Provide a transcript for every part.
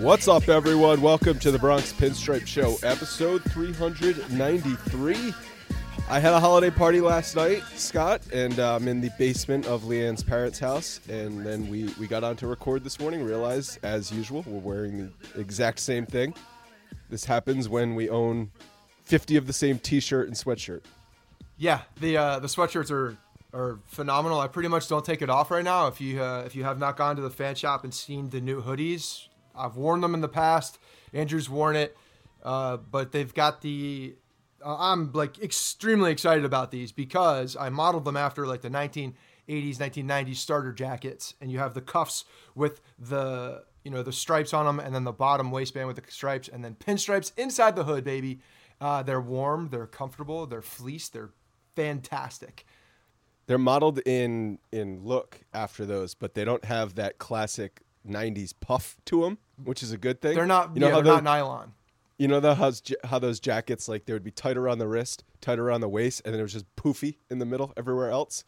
What's up, everyone? Welcome to the Bronx Pinstripe Show, episode 393. I had a holiday party last night, Scott, and I'm in the basement of Leanne's parents' house. And then we got on to record this morning, realized, as usual, we're wearing the exact same thing. This happens when we own 50 of the same T-shirt and sweatshirt. Yeah, the sweatshirts are phenomenal. I pretty much don't take it off right now. If you have not gone to the fan shop and seen the new hoodies, I've worn them in the past. Andrew's worn it, but they've got the... I'm like extremely excited about these because I modeled them after like the 1980s, 1990s starter jackets, and you have the cuffs with the the stripes on them, and then the bottom waistband with the stripes, and then pinstripes inside the hood, baby. They're warm, they're comfortable, they're fleece, they're fantastic. They're modeled in look after those, but they don't have that classic 90s puff to them, which is a good thing. They're not, they're not nylon. You know how those jackets, like, they would be tighter on the wrist, tighter on the waist, and then it was just poofy in the middle everywhere else,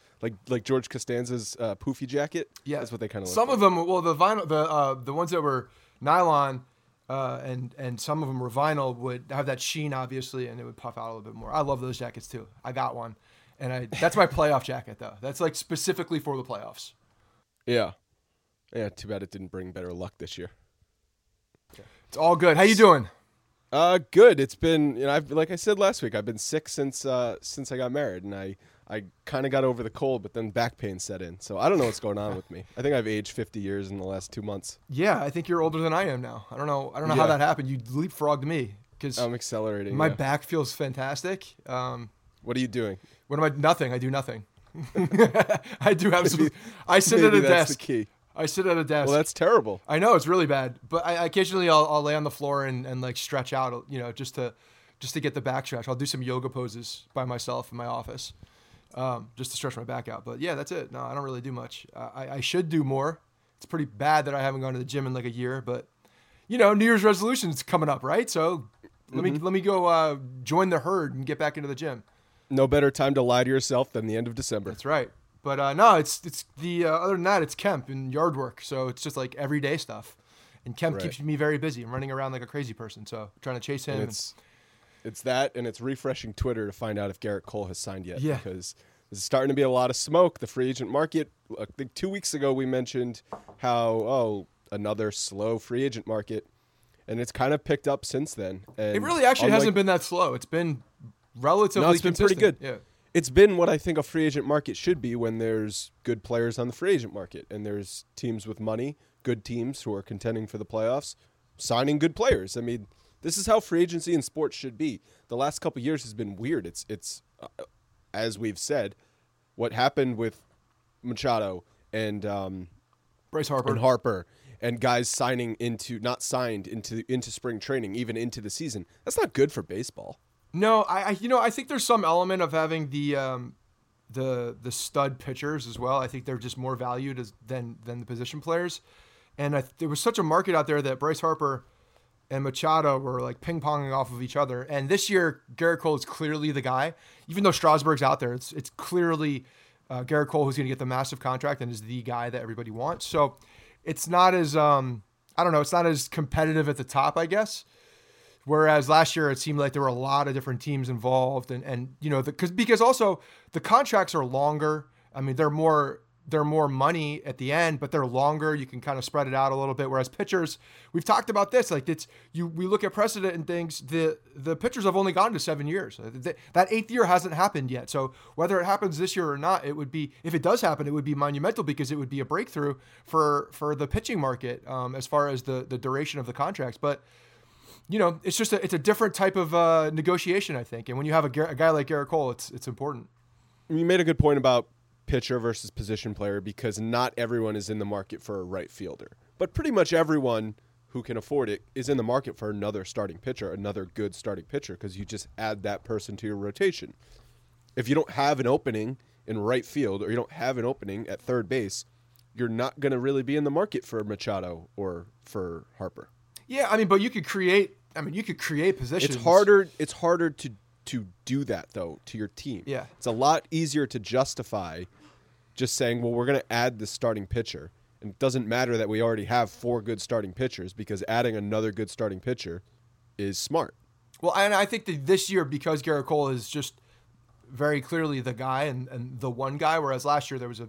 like George Costanza's poofy jacket. Yeah, that's what they kind of look like. Some of them, well, the ones that were nylon, and some of them were vinyl, would have that sheen, obviously, and it would puff out a little bit more. I love those jackets too. I got one, and that's my playoff jacket though. That's like specifically for the playoffs. Yeah. Yeah, too bad it didn't bring better luck this year. It's all good. How you doing? Good. It's been, I've, like I said last week, I've been sick since I got married, and I kind of got over the cold, but then back pain set in. So I don't know what's going on with me. I think I've aged 50 years in the last 2 months. Yeah, I think you're older than I am now. I don't know how that happened. You leapfrogged me because I'm accelerating. My back feels fantastic. What are you doing? What am I? Nothing. I do nothing. I do absolutely. I sit at a desk. That's the key. I sit at a desk. Well, that's terrible. I know, it's really bad, but I occasionally I'll lay on the floor and like stretch out, just to get the back stretch. I'll do some yoga poses by myself in my office, just to stretch my back out. But yeah, that's it. No, I don't really do much. I should do more. It's pretty bad that I haven't gone to the gym in like a year, but New Year's resolution's coming up, right? So let me go join the herd and get back into the gym. No better time to lie to yourself than the end of December. That's right. But no, it's the other than that, it's camp and yard work. So it's just like everyday stuff. And Kemp right. keeps me very busy. I'm running around like a crazy person, so I'm trying to chase him. And it's that, and it's refreshing Twitter to find out if Gerrit Cole has signed yet. Yeah. Because there's starting to be a lot of smoke. The free agent market, I think 2 weeks ago we mentioned how, another slow free agent market. And it's kind of picked up since then. And it really actually hasn't been that slow. It's been relatively consistent. Pretty good. Yeah. It's been what I think a free agent market should be when there's good players on the free agent market. And there's teams with money, good teams who are contending for the playoffs, signing good players. I mean, this is how free agency in sports should be. The last couple of years has been weird. It's as we've said, what happened with Machado and Bryce Harper. And Harper. And guys not signed into spring training, even into the season. That's not good for baseball. No, I think there's some element of having the stud pitchers as well. I think they're just more valued than the position players. And there was such a market out there that Bryce Harper and Machado were like ping-ponging off of each other. And this year, Gerrit Cole is clearly the guy. Even though Strasburg's out there, it's clearly Gerrit Cole who's going to get the massive contract and is the guy that everybody wants. So. It's not as, it's not as competitive at the top, I guess. Whereas last year it seemed like there were a lot of different teams involved because also the contracts are longer. I mean, they're more money at the end, but they're longer. You can kind of spread it out a little bit. Whereas pitchers, we've talked about this, like we look at precedent and things, the pitchers have only gone to 7 years. That 8th year hasn't happened yet. So whether it happens this year or not, it would be, if it does happen, it would be monumental because it would be a breakthrough for the pitching market as far as the duration of the contracts. But it's just it's a different type of negotiation, I think. And when you have a guy like Gerrit Cole, it's important. You made a good point about pitcher versus position player, because not everyone is in the market for a right fielder, but pretty much everyone who can afford it is in the market for another good starting pitcher, because you just add that person to your rotation. If you don't have an opening in right field, or you don't have an opening at third base, you're not going to really be in the market for Machado or for Harper. Yeah, I mean, but you could create positions. It's harder to do that, though, to your team. Yeah, it's a lot easier to justify just saying, well, we're going to add this starting pitcher. And it doesn't matter that we already have 4 good starting pitchers, because adding another good starting pitcher is smart. Well, and I think that this year, because Gerrit Cole is just very clearly the guy and the one guy, whereas last year there was a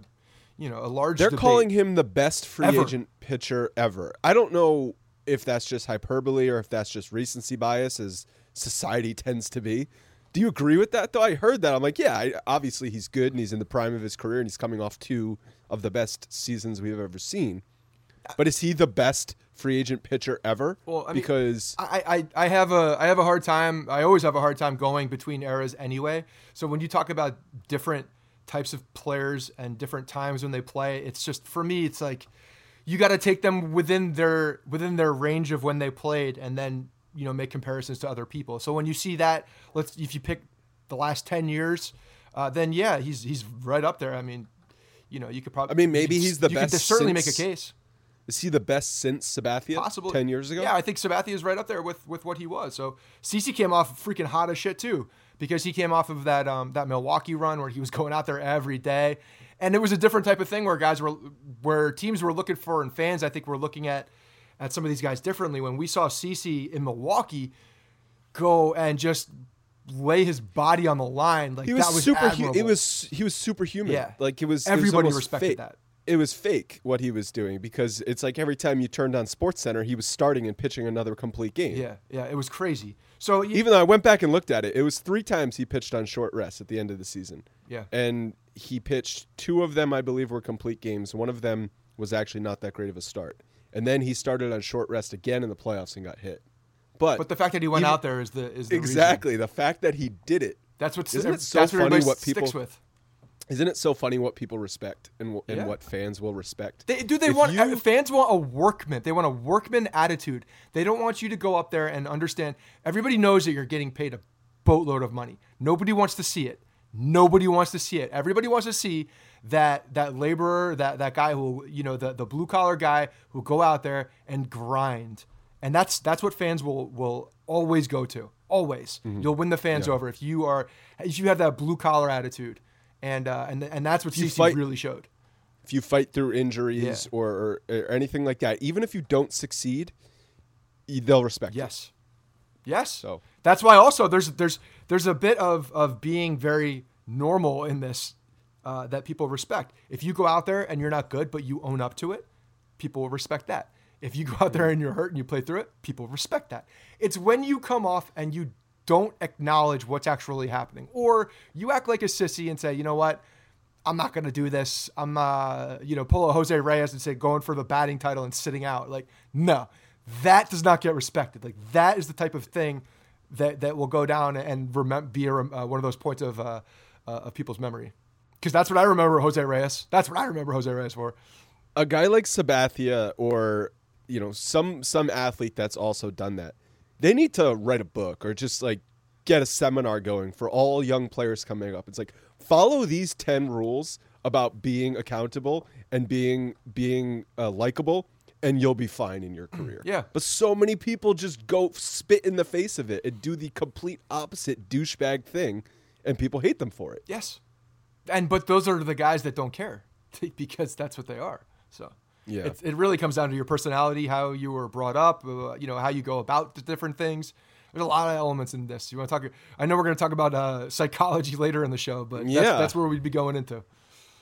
large debate. They're calling him the best free agent pitcher ever. I don't know if that's just hyperbole or if that's just recency bias, as society tends to be. Do you agree with that, though? I heard that. I'm like, yeah, obviously he's good and he's in the prime of his career and he's coming off 2 of the best seasons we've ever seen. But is he the best free agent pitcher ever? Well, I mean, because I have a hard time. I always have a hard time going between eras anyway. So when you talk about different types of players and different times when they play, it's just, for me, it's like you got to take them within their range of when they played, and then make comparisons to other people. So when you see that, if you pick the last 10 years, then yeah, he's right up there. I mean, you could probably, I mean, maybe he's the best. You could certainly make a case. Is he the best since Sabathia? Possibly. 10 years ago? Yeah, I think Sabathia is right up there with what he was. So CC came off freaking hot as shit too, because he came off of that Milwaukee run where he was going out there every day. And it was a different type of thing where teams were looking for, and fans, I think, were looking at some of these guys differently. When we saw CC in Milwaukee go and just lay his body on the line, like, that was admirable. He was superhuman. Yeah. Like, it was, everybody respected fake. That. It was fake what he was doing, because it's like every time you turned on SportsCenter, he was starting and pitching another complete game. Yeah, it was crazy. So even though I went back and looked at it, it was 3 times he pitched on short rest at the end of the season. Yeah, and he pitched 2 of them, I believe, were complete games. One of them was actually not that great of a start. And then he started on short rest again in the playoffs and got hit. But the fact that he went out there is the exactly reason. The fact that he did it. That's what isn't it so that's funny what people sticks with. Isn't it so funny what people respect and yeah. what fans will respect? Fans want a workman. They want a workman attitude. They don't want you to go up there and understand. Everybody knows that you're getting paid a boatload of money. Nobody wants to see it. Everybody wants to see that laborer, that guy who, the blue collar guy who go out there and grind. And that's what fans will always go to. Always. Mm-hmm. You'll win the fans over if you have that blue collar attitude. And that's what CC really showed. if you fight through injuries or anything like that, even if you don't succeed, they'll respect you. Yes. So that's why also there's a bit of being very normal in this that people respect. If you go out there and you're not good, but you own up to it, people will respect that. If you go out there and you're hurt and you play through it, people respect that. It's when you come off and you don't acknowledge what's actually happening, or you act like a sissy and say, you know what, I'm not going to do this. I'm, pull a Jose Reyes and say, going for the batting title and sitting out. Like, no, that does not get respected. Like, that is the type of thing that will go down and be one of those points of people's memory. Because that's what I remember Jose Reyes. That's what I remember Jose Reyes for. A guy like Sabathia or, some athlete that's also done that, they need to write a book or just like get a seminar going for all young players coming up. It's like, follow these 10 rules about being accountable and being likable, and you'll be fine in your career. Yeah. But so many people just go spit in the face of it and do the complete opposite douchebag thing, and people hate them for it. Yes. But those are the guys that don't care because that's what they are. So yeah, it really comes down to your personality, how you were brought up, how you go about the different things. There's a lot of elements in this. You want to talk? I know we're going to talk about psychology later in the show, but that's where we'd be going into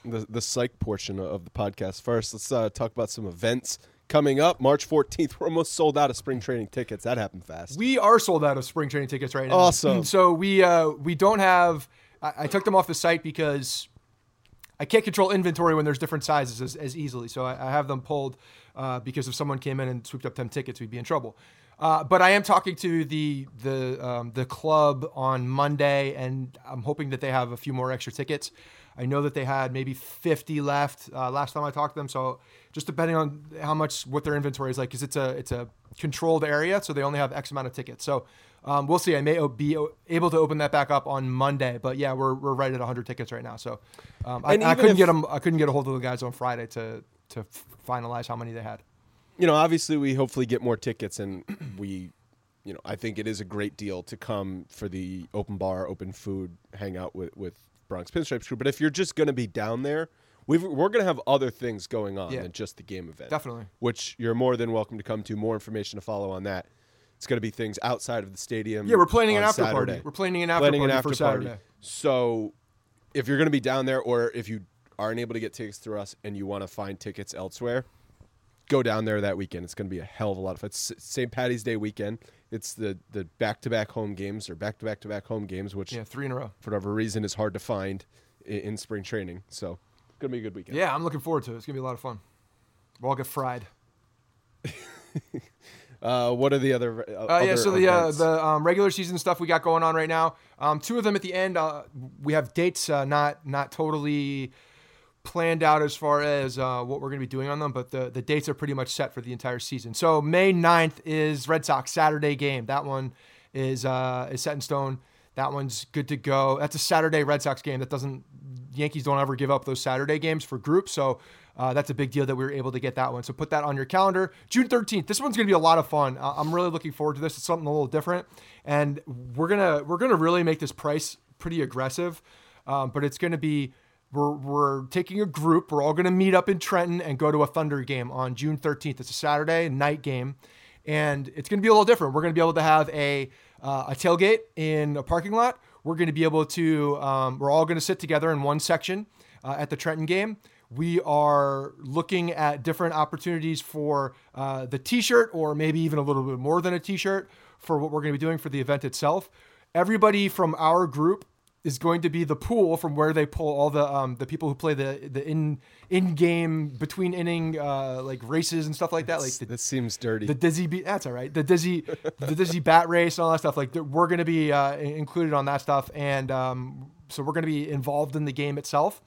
the psych portion of the podcast. First, let's talk about some events coming up. March 14th, we're almost sold out of spring training tickets. That happened fast. We are sold out of spring training tickets right now. Awesome. So we don't have. I took them off the site because I can't control inventory when there's different sizes as easily. So I have them pulled because if someone came in and swooped up 10 tickets, we'd be in trouble. But I am talking to the club on Monday, and I'm hoping that they have a few more extra tickets. I know that they had maybe 50 left last time I talked to them. So just depending on what their inventory is like, because it's a controlled area, so they only have X amount of tickets. So we'll see. I may be able to open that back up on Monday. But yeah, we're right at 100 tickets right now. So I couldn't get a hold of the guys on Friday to finalize how many they had. Obviously we hopefully get more tickets, and I think it is a great deal to come for the open bar, open food, hang out with Bronx Pinstripe crew. But if you're just going to be down there, we're going to have other things going on than just the game event. Definitely. Which you're more than welcome to come to. More information to follow on that. It's going to be things outside of the stadium. Yeah, we're planning an after party. We're planning an after party for Saturday. So if you're going to be down there, or if you aren't able to get tickets through us and you want to find tickets elsewhere, go down there that weekend. It's going to be a hell of a lot of fun. It's St. Paddy's Day weekend. It's the back-to-back home games, or back-to-back-to-back home games, which three in a row for whatever reason is hard to find in spring training. So it's going to be a good weekend. Yeah, I'm looking forward to it. It's going to be a lot of fun. We'll all get fried. What are the other? So the regular season stuff we got going on right now. Two of them at the end. We have dates not totally planned out as far as what we're going to be doing on them, but the dates are pretty much set for the entire season. So May 9th is Red Sox Saturday game. That one is set in stone. That one's good to go. That's a Saturday Red Sox game. Yankees don't ever give up those Saturday games for groups, so that's a big deal that we were able to get that one. So put that on your calendar. June 13th. This one's going to be a lot of fun. I'm really looking forward to this. It's something a little different, and we're gonna really make this price pretty aggressive, but it's going to be. We're taking a group. We're all going to meet up in Trenton and go to a Thunder game on June 13th. It's a Saturday night game, and it's going to be a little different. We're going to be able to have a tailgate in a parking lot. We're going to be able to we're all going to sit together in one section at the Trenton game. We are looking at different opportunities for the T-shirt, or maybe even a little bit more than a T-shirt, for what we're going to be doing for the event itself. Everybody from our group is going to be the pool from where they pull all the people who play the in game between inning like races and stuff like that. Like that seems dirty. The dizzy beat. That's all right. The dizzy bat race and all that stuff. Like we're going to be included on that stuff, and so we're going to be involved in the game itself.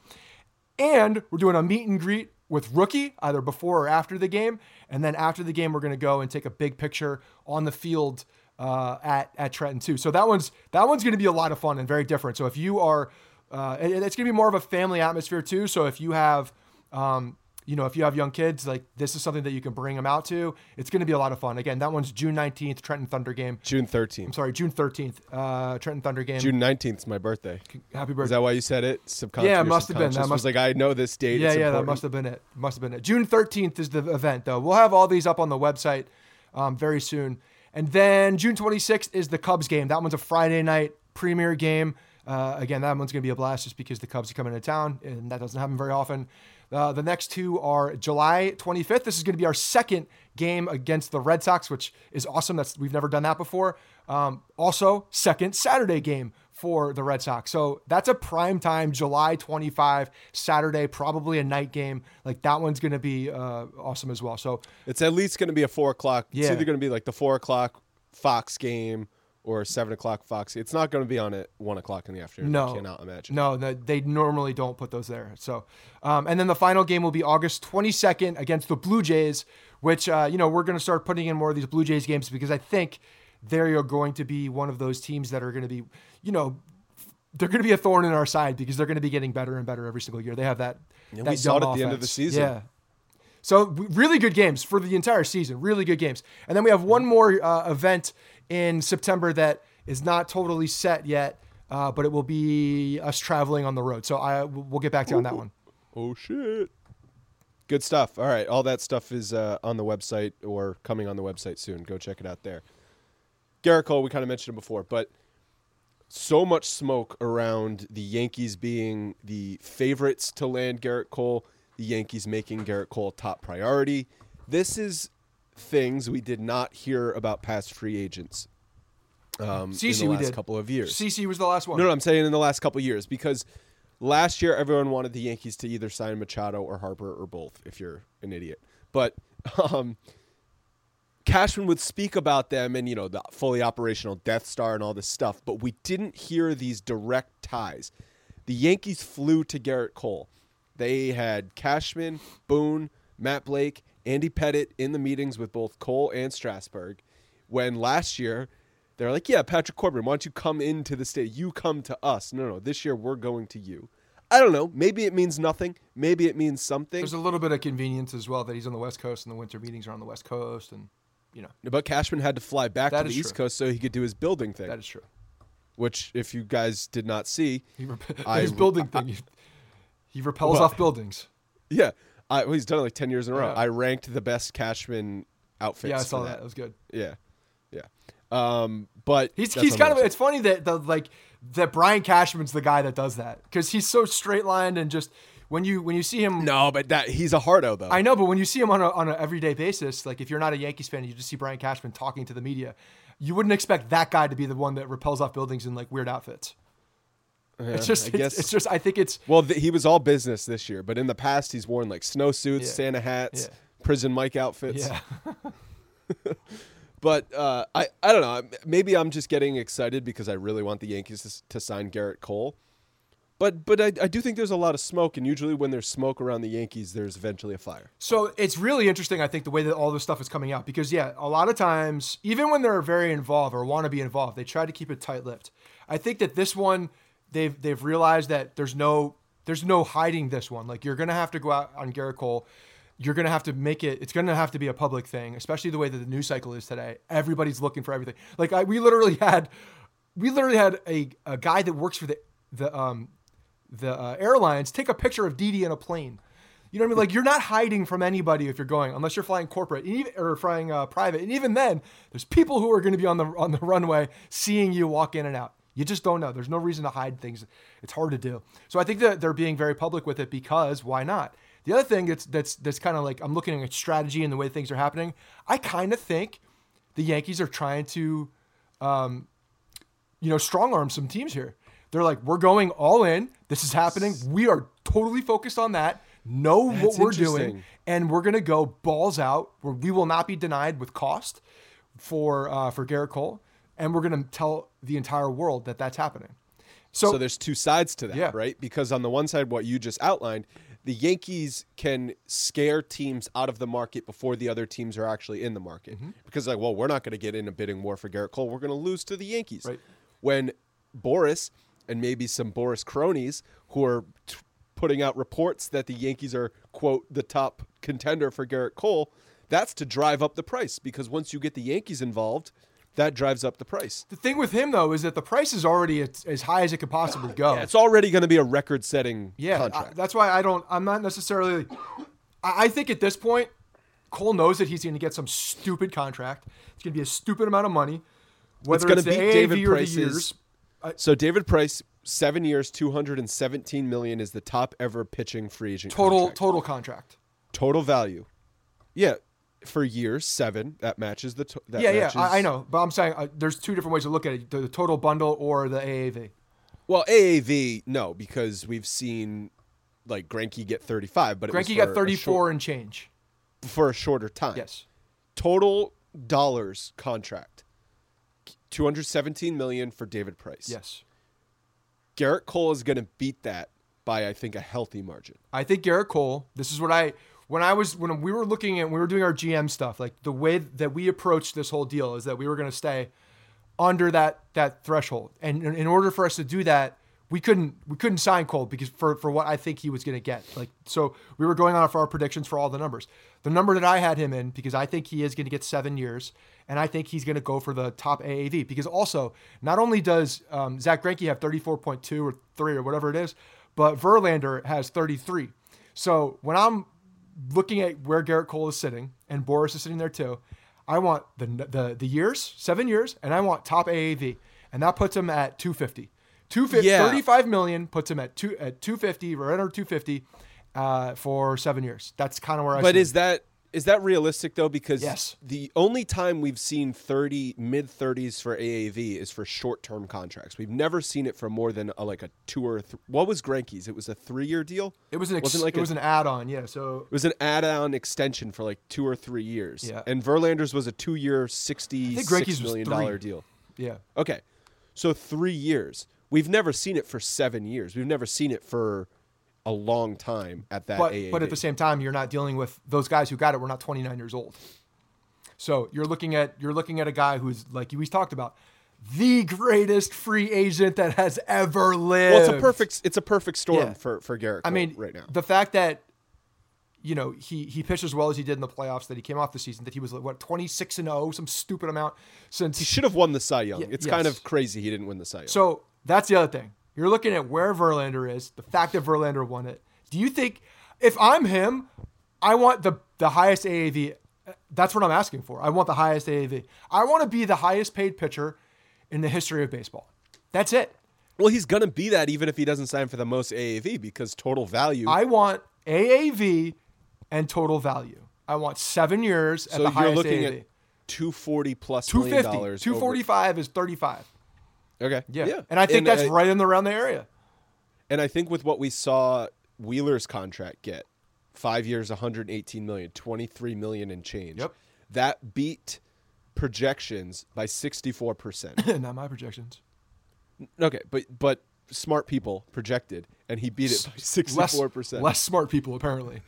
And we're doing a meet and greet with Rookie either before or after the game, and then after the game we're going to go and take a big picture on the field at Trenton too. So that one's going to be a lot of fun and very different. So if you are, it's going to be more of a family atmosphere too. So if you have you know, if you have young kids, like, this is something that you can bring them out to. It's going to be a lot of fun. Again, that one's June 19th, Trenton Thunder game. June 13th. I'm sorry, June 13th, Trenton Thunder game. June 19th is my birthday. Happy birthday. Is that why you said it? Subconscious. Yeah, it must have been. That must was like, I know this date. Yeah, that must have been it. June 13th is the event, though. We'll have all these up on the website very soon. And then June 26th is the Cubs game. That one's a Friday night premier game. Again, that one's going to be a blast just because the Cubs are coming into town, and that doesn't happen very often. The next two are July 25th. This is going to be our second game against the Red Sox, which is awesome. We've never done that before. Also, second Saturday game for the Red Sox. So that's a primetime July 25 Saturday, probably a night game. Like, that one's going to be awesome as well. So it's at least going to be a 4 o'clock. Yeah. It's either going to be like the 4 o'clock Fox game or 7 o'clock Fox. It's not going to be on at 1 o'clock in the afternoon. No, I cannot imagine. No, they normally don't put those there. So, and then the final game will be August 22nd against the Blue Jays, which, you know, we're going to start putting in more of these Blue Jays games because I think they're going to be one of those teams that are going to be, you know, they're going to be a thorn in our side because they're going to be getting better and better every single year. They have that. Yeah, that we saw it at offense. The end of the season. Yeah. So really good games for the entire season, really good games. And then we have one more event in September that is not totally set yet, but it will be us traveling on the road. So we'll get back to you on that one. Oh, shit. Good stuff. All right. All that stuff is on the website or coming on the website soon. Go check it out there. Gerrit Cole, we kind of mentioned him before, but so much smoke around the Yankees being the favorites to land Gerrit Cole. The Yankees making Gerrit Cole top priority. This is things we did not hear about past free agents in the last couple of years. CC was the last one. No, I'm saying in the last couple of years because last year everyone wanted the Yankees to either sign Machado or Harper or both if you're an idiot. But Cashman would speak about them and, you know, the fully operational Death Star and all this stuff, but we didn't hear these direct ties. The Yankees flew to Gerrit Cole. They had Cashman, Boone, Matt Blake, Andy Pettitte in the meetings with both Cole and Strasburg when last year they're like, yeah, Patrick Corbin, why don't you come into the state? You come to us. No, this year we're going to you. I don't know. Maybe it means nothing. Maybe it means something. There's a little bit of convenience as well that he's on the West Coast and the winter meetings are on the West Coast and, you know. But Cashman had to fly back to the East Coast so he could do his building thing. That is true. Which, if you guys did not see, his building thing. He repels off buildings. Yeah. He's done it like 10 years in a row. Yeah. I ranked the best Cashman outfits. Yeah, I saw that. That was good. Yeah. Yeah. But he's kind of, it's funny that that Brian Cashman's the guy that does that because he's so straight lined and just when you see him. No, but he's a hardo though. I know, but when you see him on an everyday basis, like if you're not a Yankees fan, you just see Brian Cashman talking to the media. You wouldn't expect that guy to be the one that repels off buildings in like weird outfits. Yeah, I guess I think it's... Well, he was all business this year, but in the past, he's worn like snowsuits, Santa hats, prison mic outfits. Yeah. But I don't know. Maybe I'm just getting excited because I really want the Yankees to sign Gerrit Cole. But I do think there's a lot of smoke, and usually when there's smoke around the Yankees, there's eventually a fire. So it's really interesting, I think, the way that all this stuff is coming out because, yeah, a lot of times, even when they're very involved or want to be involved, they try to keep it tight-lipped. I think that this one... They've realized that there's no hiding this one. Like, you're going to have to go out on Gerrit Cole. You're going to have to make it. It's going to have to be a public thing, especially the way that the news cycle is today. Everybody's looking for everything. Like we literally had a guy that works for the airlines take a picture of Didi in a plane. You know what I mean? Like, you're not hiding from anybody if you're going, unless you're flying corporate or flying private. And even then, there's people who are going to be on the runway seeing you walk in and out. You just don't know. There's no reason to hide things. It's hard to do. So I think that they're being very public with it because why not? The other thing that's kind of like, I'm looking at strategy and the way things are happening. I kind of think the Yankees are trying to, strong arm some teams here. They're like, we're going all in. This is happening. We are totally focused on that. Know what we're doing. And we're going to go balls out where we will not be denied with cost for Gerrit Cole. And we're going to tell the entire world that that's happening. So there's two sides to that, right? Because on the one side, what you just outlined, the Yankees can scare teams out of the market before the other teams are actually in the market. Mm-hmm. Because like, well, we're not going to get in a bidding war for Gerrit Cole. We're going to lose to the Yankees. Right. When Boris and maybe some Boris cronies who are putting out reports that the Yankees are, quote, the top contender for Gerrit Cole, that's to drive up the price, because once you get the Yankees involved, that drives up the price. The thing with him, though, is that the price is already as high as it could possibly go. Yeah, it's already going to be a record-setting contract. That's why I'm not necessarily – I think at this point, Cole knows that he's going to get some stupid contract. It's going to be a stupid amount of money, whether it's going to be David Price's. So David Price, 7 years, $217 million is the top ever pitching free agent contract. Total contract. Total value. Yeah. For years, seven, that matches the total. I know. But I'm saying there's two different ways to look at it, the total bundle or the AAV. Well, AAV, no, because we've seen like Greinke get 35, but Greinke got 34 and change. For a shorter time. Yes. Total dollars contract, $217 million for David Price. Yes. Gerrit Cole is going to beat that by, I think, a healthy margin. I think Gerrit Cole, this is what I... When we were looking at, we were doing our GM stuff, like the way that we approached this whole deal is that we were going to stay under that threshold. And in order for us to do that, we couldn't sign Cole because for what I think he was going to get. Like, so we were going off our predictions for all the numbers. The number that I had him in, because I think he is going to get 7 years and I think he's going to go for the top AAV, because also not only does Zack Greinke have 34.2 or 3 or whatever it is, but Verlander has 33. So when I'm looking at where Gerrit Cole is sitting, and Boris is sitting there too, I want the years, 7 years, and I want top AAV, and that puts him at 250. 250, yeah. 35 million puts him at 250, right under 250, for 7 years. That's kind of where I. But is that realistic though? Because yes. The only time we've seen mid 30s for AAV is for short-term contracts. We've never seen it for more than a 2 or 3. What was Greinke's? It was a 3-year deal. It was an add-on. Yeah. So it was an add-on extension for 2 or 3 years. Yeah. And Verlander's was a 2-year, $66 million deal. Yeah. Okay. So 3 years. We've never seen it for 7 years. We've never seen it for a long time at that AAV. But at the same time, you're not dealing with those guys who got it. We're not 29 years old. So you're looking at a guy who's, like we talked about, the greatest free agent that has ever lived. Well, it's a perfect storm for Gerrit Cole right now. The fact that, he pitched as well as he did in the playoffs, that he came off the season, that he was 26-0, some stupid amount. Since he should have won the Cy Young. Kind of crazy he didn't win the Cy Young. So that's the other thing. You're looking at where Verlander is, the fact that Verlander won it. Do you think, if I'm him, I want the highest AAV? That's what I'm asking for. I want the highest AAV. I want to be the highest paid pitcher in the history of baseball. That's it. Well, he's going to be that even if he doesn't sign for the most AAV, because total value. I want AAV and total value. I want 7 years at the highest AAV. So you're looking at $240 plus $250 million. $245 is $35. Okay. Yeah. And I think that's right in around the area. And I think with what we saw Wheeler's contract get, 5 years, $118 million, $23 million and change. Yep. That beat projections by 64%. Not my projections. Okay. But smart people projected, and he beat it by 64%. Less smart people, apparently.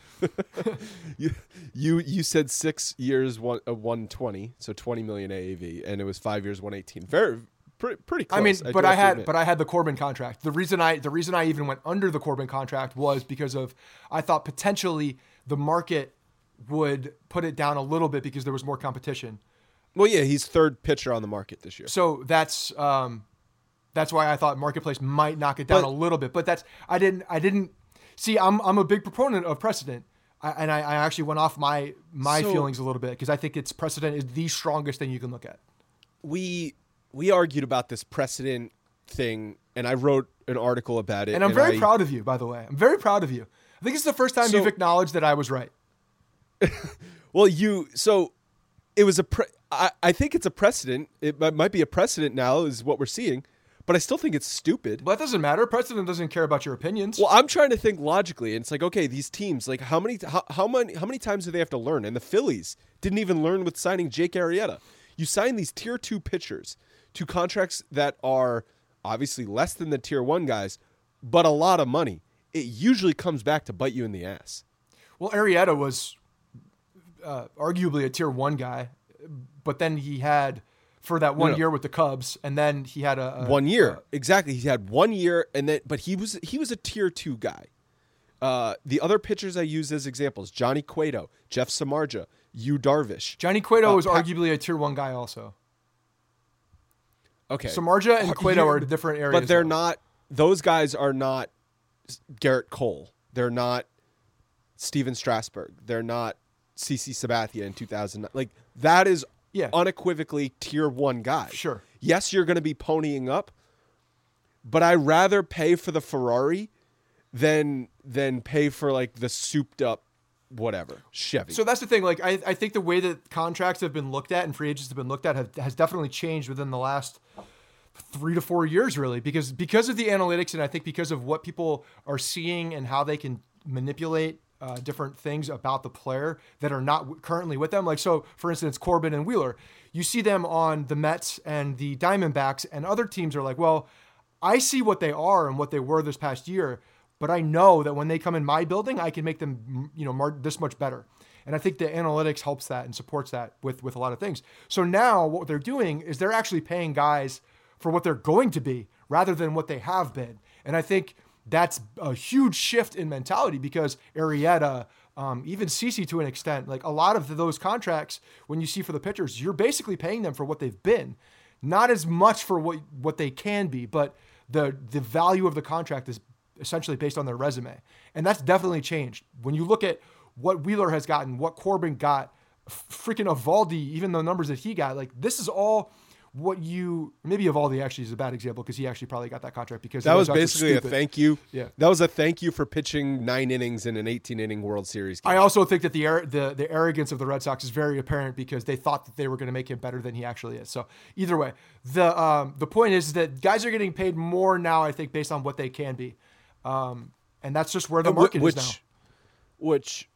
You said 6 years, 120, so 20 million AAV, and it was 5 years, 118. Pretty close. I had the Corbin contract. The reason I even went under the Corbin contract was I thought potentially the market would put it down a little bit because there was more competition. Well, yeah, he's third pitcher on the market this year. So that's why I thought marketplace might knock it down a little bit. But I didn't see. I'm a big proponent of precedent, and I actually went off my feelings a little bit because I think its precedent is the strongest thing you can look at. We argued about this precedent thing, and I wrote an article about it. And I'm very proud of you, by the way. I'm very proud of you. I think it's the first time you've acknowledged that I was right. Well, it was I think it's a precedent. It might be a precedent now is what we're seeing, but I still think it's stupid. Well, that doesn't matter. Precedent doesn't care about your opinions. Well, I'm trying to think logically, and it's okay, these teams, how many times do they have to learn? And the Phillies didn't even learn with signing Jake Arrieta. You sign these tier 2 pitchers to contracts that are obviously less than the tier 1 guys, but a lot of money. It usually comes back to bite you in the ass. Well, Arrieta was arguably a tier 1 guy, but then he had for that one year with the Cubs, and then he had a 1 year. Exactly. He had 1 year, and then but he was a tier 2 guy. The other pitchers I use as examples, Johnny Cueto, Jeff Samardzija, Yu Darvish. Johnny Cueto is arguably a tier one guy also. Okay. Samardzija and Cueto are different areas. But they're not, those guys are not Gerrit Cole. They're not Stephen Strasburg. They're not CC Sabathia in 2009. Like, that is unequivocally tier one guy. Sure. Yes, you're going to be ponying up, but I rather pay for the Ferrari than pay for like the souped up whatever Chevy. So that's the thing. Like, I think the way that contracts have been looked at and free agents have been looked at has definitely changed within the last 3 to 4 years, really, because of the analytics, and I think because of what people are seeing and how they can manipulate different things about the player that are not currently with them. Like, so for instance, Corbin and Wheeler, you see them on the Mets and the Diamondbacks, and other teams are like, well, I see what they are and what they were this past year, but I know that when they come in my building, I can make them, you know, this much better. And I think the analytics helps that and supports that with a lot of things. So now what they're doing is they're actually paying guys for what they're going to be rather than what they have been. And I think that's a huge shift in mentality, because Arrieta, even CeCe to an extent, like a lot of those contracts, when you see for the pitchers, you're basically paying them for what they've been, not as much for what they can be, but the value of the contract is essentially based on their resume. And that's definitely changed. When you look at what Wheeler has gotten, what Corbin got, freaking Eovaldi, even the numbers that he got, like this is all what you, maybe Eovaldi actually is a bad example because he actually probably got that contract because that was basically a thank you. Yeah. That was a thank you for pitching 9 innings in an 18-inning World Series game. I also think that the arrogance of the Red Sox is very apparent because they thought that they were going to make him better than he actually is. So either way, the point is that guys are getting paid more now, I think, based on what they can be. And that's just where the market is now. Which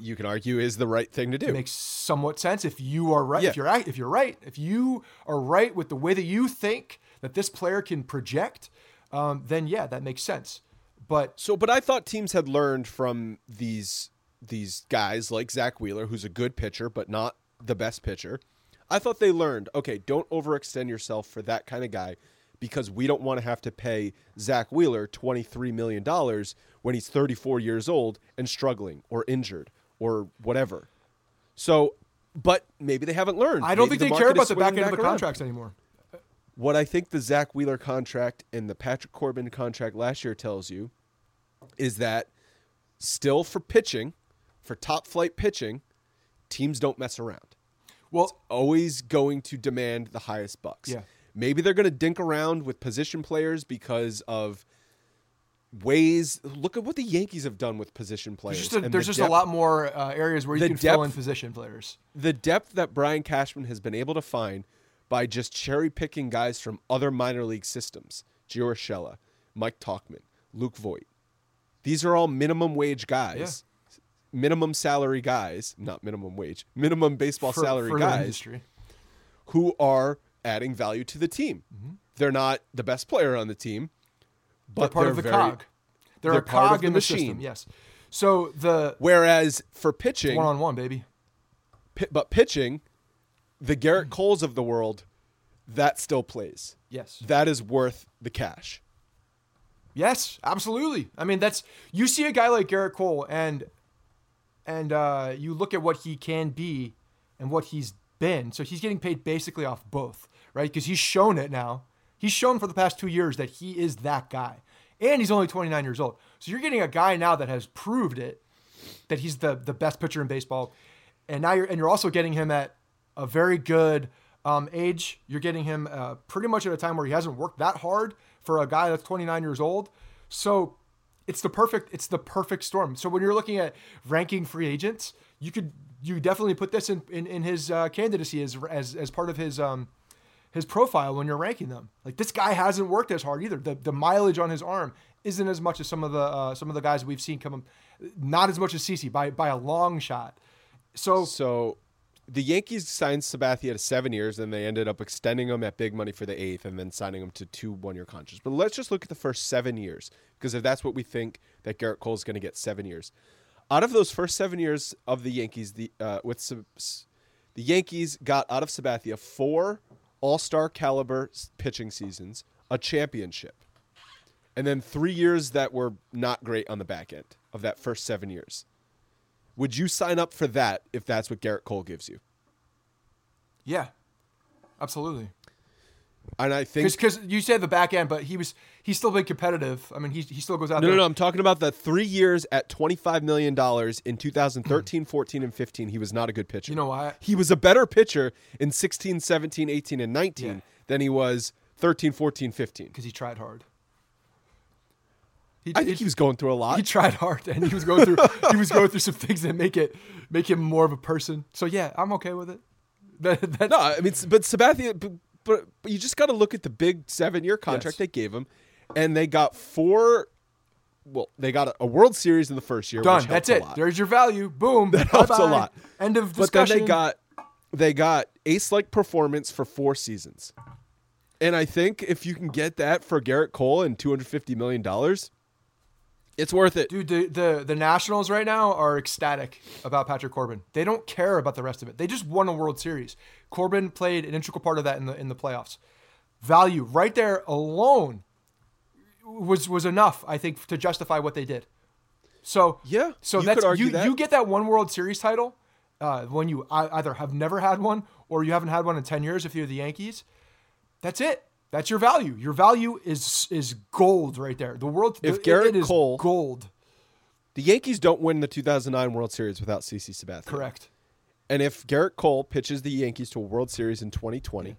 you can argue is the right thing to do. It makes somewhat sense if you are right. Yeah. If you are right with the way that you think that this player can project, then yeah, that makes sense. But I thought teams had learned from these guys like Zach Wheeler, who's a good pitcher but not the best pitcher. I thought they learned, okay, don't overextend yourself for that kind of guy, because we don't want to have to pay Zach Wheeler $23 million when he's 34 years old and struggling or injured or whatever. So, but maybe they haven't learned. I don't think they care about the back end of the contracts anymore. What I think the Zach Wheeler contract and the Patrick Corbin contract last year tells you is that still for pitching, for top flight pitching, teams don't mess around. Well, it's always going to demand the highest bucks. Yeah. Maybe they're going to dink around with position players because of ways. Look at what the Yankees have done with position players. There's just a lot more areas where you can fill in position players. The depth that Brian Cashman has been able to find by just cherry picking guys from other minor league systems. Gio Urshela, Mike Tauchman, Luke Voigt. These are all minimum wage guys, minimum salary guys, not minimum wage, minimum baseball salary guys who are adding value to the team. Mm-hmm. They're not the best player on the team, but they're part of the cog. They're a cog in the machine. Yes. So whereas for pitching, one-on-one, baby. But pitching, the Gerrit Coles of the world, that still plays. Yes. That is worth the cash. Yes, absolutely. I mean, you see a guy like Gerrit Cole and you look at what he can be and what he's been. So he's getting paid basically off both. Right? Because he's shown it now. He's shown for the past 2 years that he is that guy. And he's only 29 years old. So you're getting a guy now that has proved it, that he's the best pitcher in baseball. And now you're also getting him at a very good age. You're getting him pretty much at a time where he hasn't worked that hard for a guy that's 29 years old. So it's the perfect storm. So when you're looking at ranking free agents, you definitely put this in his candidacy as part of his profile when you're ranking them. Like, this guy hasn't worked as hard either. The mileage on his arm isn't as much as some of the guys we've seen come, not as much as CeCe by a long shot. So the Yankees signed Sabathia to 7 years, and they ended up extending him at big money for the eighth and then signing him to 2 one-year contracts. But let's just look at the first 7 years, because if that's what we think that Gerrit Cole's going to get, 7 years. Out of those first 7 years of the Yankees, the Yankees got out of Sabathia 4 all-star caliber pitching seasons, a championship, and then 3 years that were not great on the back end of that first 7 years. Would you sign up for that if that's what Gerrit Cole gives you? Yeah, absolutely. And I think because you said the back end, but he's still been competitive. I mean, he still goes out. No, there. No, no. I'm talking about the 3 years at $25 million in 2013, 14, and 15. He was not a good pitcher. You know why? He was a better pitcher in 16, 17, 18, and 19 than he was 13, 14, 15. Because he tried hard. I think he was going through a lot. He tried hard, and he was going through some things that make him more of a person. So yeah, I'm okay with it. No, I mean, but Sabathia. But you just got to look at the big 7-year contract they gave him, and they got a World Series in the first year. Done. Which helped. That's it. A lot. There's your value. Boom. That helps a lot. End of discussion. But then they got ace-like performance for 4 seasons, and I think if you can get that for Gerrit Cole and $250 million, it's worth it. Dude, the Nationals right now are ecstatic about Patrick Corbin. They don't care about the rest of it. They just won a World Series. Corbin played an integral part of that in the playoffs. Value right there alone was enough, I think, to justify what they did. So yeah, so you you get that one World Series title when you either have never had one or you haven't had one in 10 years if you're the Yankees. That's it. That's your value. Your value is gold right there. The world if Gerrit Cole is gold. The Yankees don't win the 2009 World Series without CC Sabathia. Correct. And if Gerrit Cole pitches the Yankees to a World Series in 2020,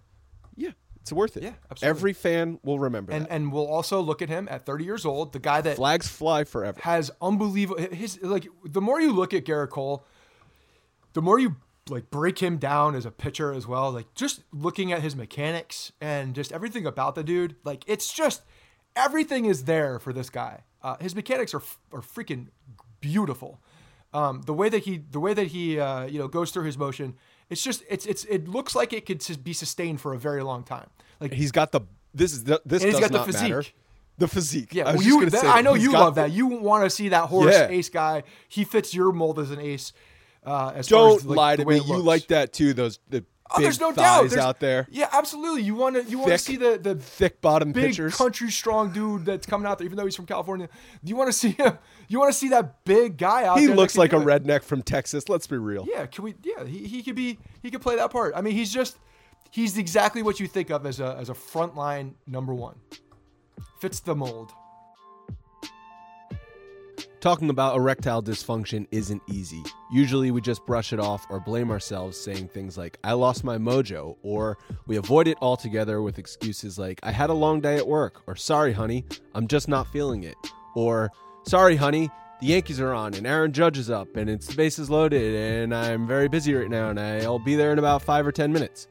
yeah it's worth it. Yeah, absolutely. Every fan will remember that. And we'll also look at him at 30 years old, the guy that flags fly forever. Has unbelievable the more you look at Gerrit Cole, the more you break him down as a pitcher as well. Just looking at his mechanics and just everything about the dude, it's just everything is there for this guy. His mechanics are freaking beautiful. The way that he goes through his motion, it looks like it could be sustained for a very long time. He's got the physique. Matter. The physique. Yeah, I know you love that. You want to see that horse ace guy. He fits your mold as an ace. Don't lie to me. You like that too. There's no doubt. There's, out there. Yeah, absolutely. You want to see the thick bottom big pitchers. Country strong dude that's coming out there, even though he's from California. You want to see him. You want to see that big guy out there. He looks like a redneck from Texas. Let's be real. Yeah, he could play that part. I mean, he's exactly what you think of as a frontline number one. Fits the mold. Talking about erectile dysfunction isn't easy. Usually we just brush it off or blame ourselves, saying things like, I lost my mojo, or we avoid it altogether with excuses like, I had a long day at work, or sorry, honey, I'm just not feeling it, or sorry, honey, the Yankees are on and Aaron Judge is up and it's the bases loaded and I'm very busy right now and I'll be there in about 5 or 10 minutes.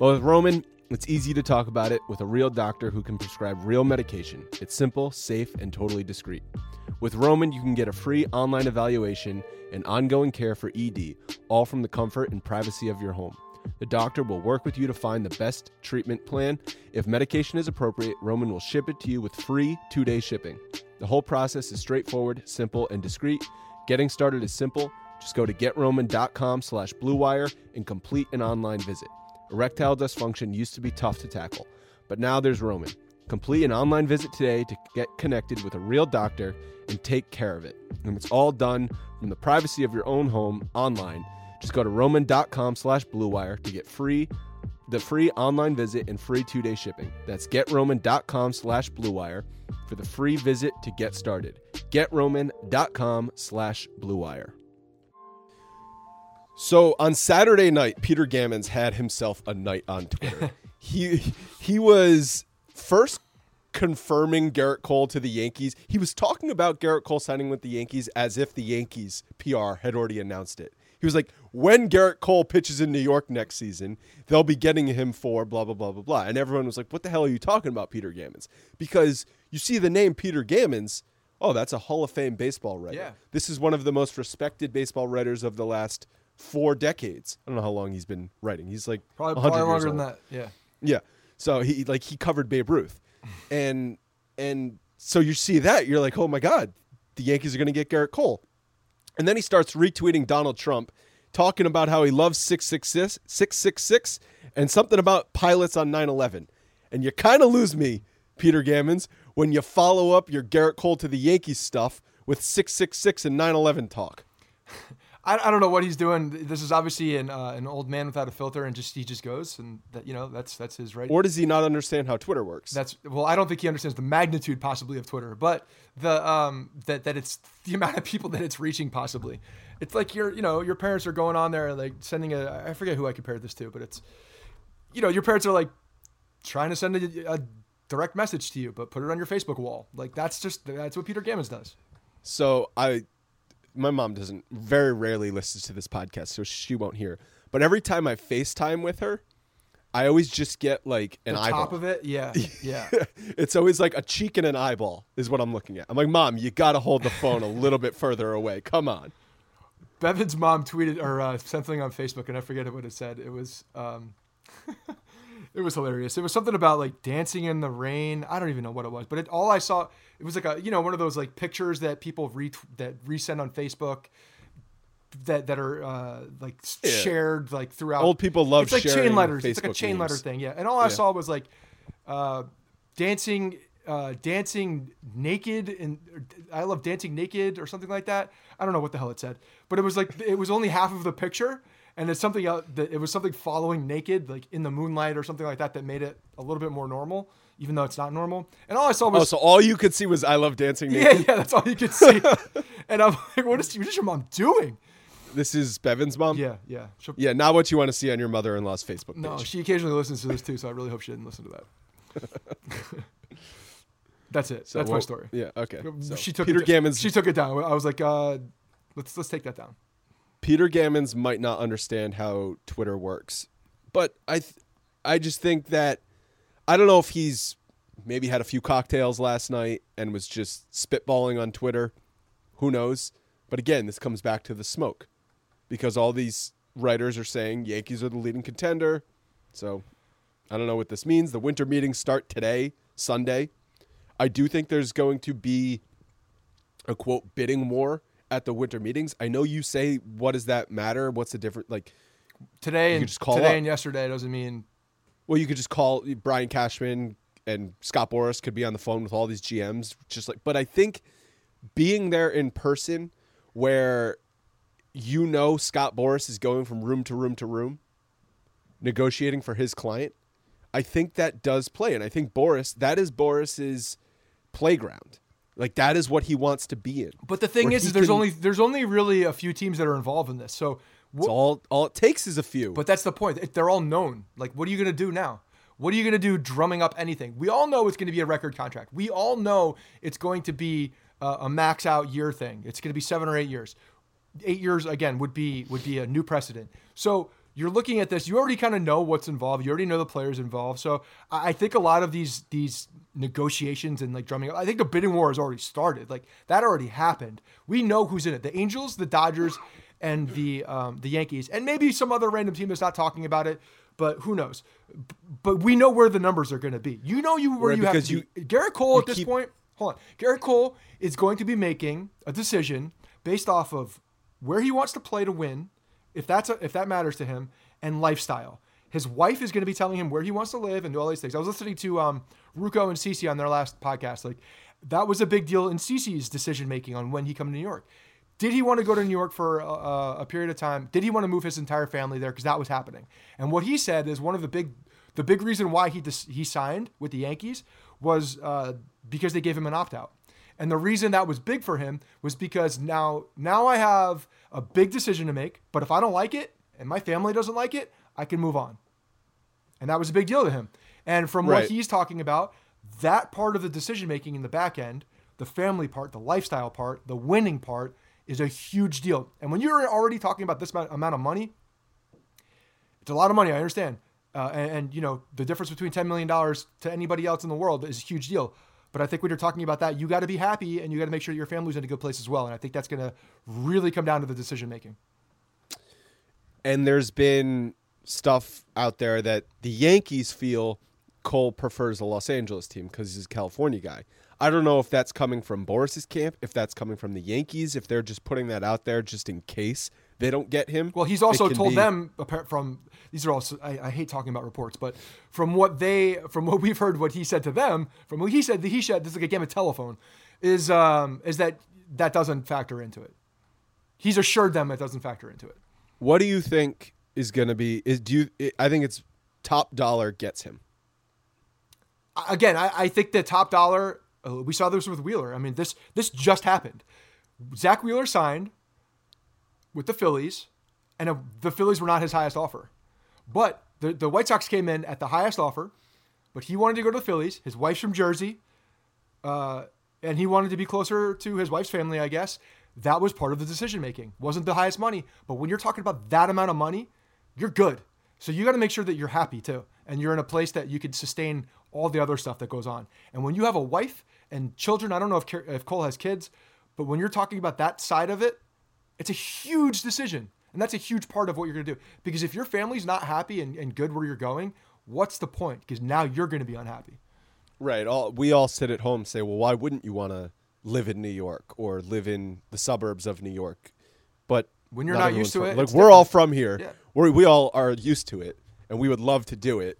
But with Roman, it's easy to talk about it with a real doctor who can prescribe real medication. It's simple, safe, and totally discreet. With Roman, you can get a free online evaluation and ongoing care for ED, all from the comfort and privacy of your home. The doctor will work with you to find the best treatment plan. If medication is appropriate, Roman will ship it to you with free 2-day shipping. The whole process is straightforward, simple, and discreet. Getting started is simple. Just go to GetRoman.com/BlueWire and complete an online visit. Erectile dysfunction used to be tough to tackle, but now there's Roman. Complete an online visit today to get connected with a real doctor and take care of it. And it's all done from the privacy of your own home online. Just go to Roman.com/BlueWire to get the free online visit and free 2-day shipping. That's GetRoman.com/BlueWire for the free visit to get started. GetRoman.com/BlueWire. So on Saturday night, Peter Gammons had himself a night on Twitter. He was first confirming Gerrit Cole to the Yankees. He was talking about Gerrit Cole signing with the Yankees as if the Yankees PR had already announced it. He was like, when Gerrit Cole pitches in New York next season, they'll be getting him for blah, blah, blah, blah, blah. And everyone was like, what the hell are you talking about, Peter Gammons? Because you see the name Peter Gammons, oh, that's a Hall of Fame baseball writer. Yeah. This is one of the most respected baseball writers of the last 4 decades. I don't know how long he's been writing. He's like probably longer than that. Yeah. Yeah. So he covered Babe Ruth, and so you see that, you're like, oh my God, the Yankees are going to get Gerrit Cole, and then he starts retweeting Donald Trump, talking about how he loves 666, and something about pilots on 9/11, and you kind of lose me Peter Gammons, when you follow up your Gerrit Cole to the Yankees stuff with 666 and 9/11 talk. I don't know what he's doing. This is obviously an old man without a filter, and just he just goes, and that, you know, that's his right. Or does he not understand how Twitter works? I don't think he understands the magnitude possibly of Twitter, but the that it's the amount of people that it's reaching possibly. It's like your parents are going on there like sending a, I forget who I compared this to, but it's, you know, your parents are like trying to send a direct message to you, but put it on your Facebook wall. Like that's what Peter Gammons does. So my mom very rarely listens to this podcast, so she won't hear. But every time I FaceTime with her, I always just get like an eyeball. The top of it? Yeah. Yeah. It's always like a cheek and an eyeball is what I'm looking at. I'm like, Mom, you got to hold the phone a little bit further away. Come on. Bevan's mom tweeted or sent something on Facebook, and I forget what it said. It was it was hilarious. It was something about like dancing in the rain. I don't even know what it was, but all I saw, it was like a, you know, one of those like pictures that people that resend on Facebook that are shared like throughout. Old people love it's like sharing chain letters. Facebook it's like a chain letter thing, yeah. And all I saw was like dancing naked, and I love dancing naked or something like that. I don't know what the hell it said, but it was like it was only half of the picture. And it's something out that it was something following naked, like in the moonlight or something like that, that made it a little bit more normal, even though it's not normal. And all I saw was so all you could see was I love dancing naked. Yeah, that's all you could see. And I'm like, what is your mom doing? This is Bevan's mom. Yeah. Yeah, not what you want to see on your mother-in-law's Facebook page. No, she occasionally listens to this too, so I really hope she didn't listen to that. That's it. So that's my story. Yeah. Okay. So She took it down. I was like, let's take that down. Peter Gammons might not understand how Twitter works, but I just think that I don't know if he's maybe had a few cocktails last night and was just spitballing on Twitter. Who knows? But again, this comes back to the smoke, because all these writers are saying Yankees are the leading contender. So I don't know what this means. The winter meetings start today, Sunday. I do think there's going to be a quote bidding war at the winter meetings. I know you say, what does that matter? What's the difference? Like today and yesterday doesn't mean. Well, you could just call Brian Cashman, and Scott Boras could be on the phone with all these GMs. But I think being there in person, where Scott Boras is going from room to room to room, negotiating for his client, I think that does play. And I think that is Boras' playground. Like, that is what he wants to be in. But the thing is there's only really a few teams that are involved in this. So all it takes is a few. But that's the point. They're all known. Like, what are you going to do now? What are you going to do drumming up anything? We all know it's going to be a record contract. We all know it's going to be a max out year thing. It's going to be 7 or 8 years. 8 years, again, would be a new precedent. So you're looking at this. You already kind of know what's involved. You already know the players involved. So I think a lot of these negotiations and like drumming up, I think the bidding war has already started. Like, that already happened. We know who's in it: the Angels, the Dodgers, and the Yankees, and maybe some other random team that's not talking about it. But who knows? But we know where the numbers are going to be. You know where you have to be. Gerrit Cole at this point. Hold on. Gerrit Cole is going to be making a decision based off of where he wants to play to win, if that matters to him, and lifestyle. His wife is going to be telling him where he wants to live and do all these things. I was listening to Rucco and CC on their last podcast. Like, that was a big deal in CC's decision making on when he come to New York. Did he want to go to New York for a period of time? Did he want to move his entire family there? Because that was happening. And what he said is one of the big reason why he signed with the Yankees was because they gave him an opt out. And the reason that was big for him was because now I have a big decision to make, but if I don't like it and my family doesn't like it, I can move on. And that was a big deal to him. And from what he's talking about, that part of the decision-making in the back end, the family part, the lifestyle part, the winning part, is a huge deal. And when you're already talking about this amount of money, it's a lot of money, I understand. And you know, the difference between $10 million to anybody else in the world is a huge deal. But I think when you're talking about that, you got to be happy and you got to make sure your family's in a good place as well. And I think that's going to really come down to the decision-making. And there's been stuff out there that the Yankees feel Cole prefers the Los Angeles team because he's a California guy. I don't know if that's coming from Boras' camp, if that's coming from the Yankees, if they're just putting that out there just in case they don't get him. Well, he's also told them, apart from these are all, I hate talking about reports, but from what we've heard, what he said to them, from what he said, this is like a game of telephone, is that doesn't factor into it. He's assured them it doesn't factor into it. What do you think is going to be? I think it's top dollar gets him. Again, I think the top dollar. We saw this with Wheeler. I mean, this just happened. Zach Wheeler signed with the Phillies, and the Phillies were not his highest offer. But the White Sox came in at the highest offer, but he wanted to go to the Phillies. His wife's from Jersey, and he wanted to be closer to his wife's family, I guess. That was part of the decision-making. Wasn't the highest money, but when you're talking about that amount of money, you're good. So you got to make sure that you're happy, too, and you're in a place that you can sustain all the other stuff that goes on. And when you have a wife and children, I don't know if Cole has kids, but when you're talking about that side of it, it's a huge decision. And that's a huge part of what you're going to do. Because if your family's not happy and good where you're going, what's the point? Because now you're going to be unhappy. Right. We all sit at home and say, well, why wouldn't you want to live in New York or live in the suburbs of New York? But when you're not used to it. Like, we're all from here. Yeah. We all are used to it, and we would love to do it.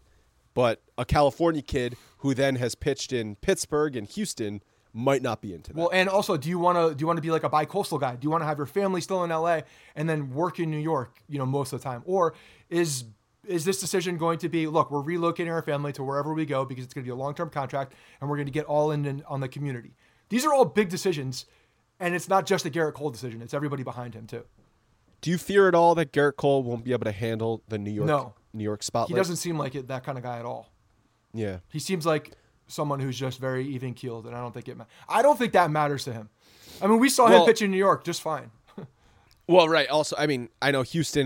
But a California kid who then has pitched in Pittsburgh and Houston might not be into that. Well, and also, do you want to be like a bi-coastal guy? Do you want to have your family still in LA and then work in New York, most of the time? Or is this decision going to be, look, we're relocating our family to wherever we go because it's going to be a long-term contract and we're going to get all in on the community? These are all big decisions, and it's not just a Gerrit Cole decision. It's everybody behind him, too. Do you fear at all that Gerrit Cole won't be able to handle the New York spotlight? He doesn't seem like that kind of guy at all. Yeah. He seems like someone who's just very even-keeled, and I don't think that matters to him. I mean, we saw him pitch in New York just fine. Well, right. Also, I mean, I know Houston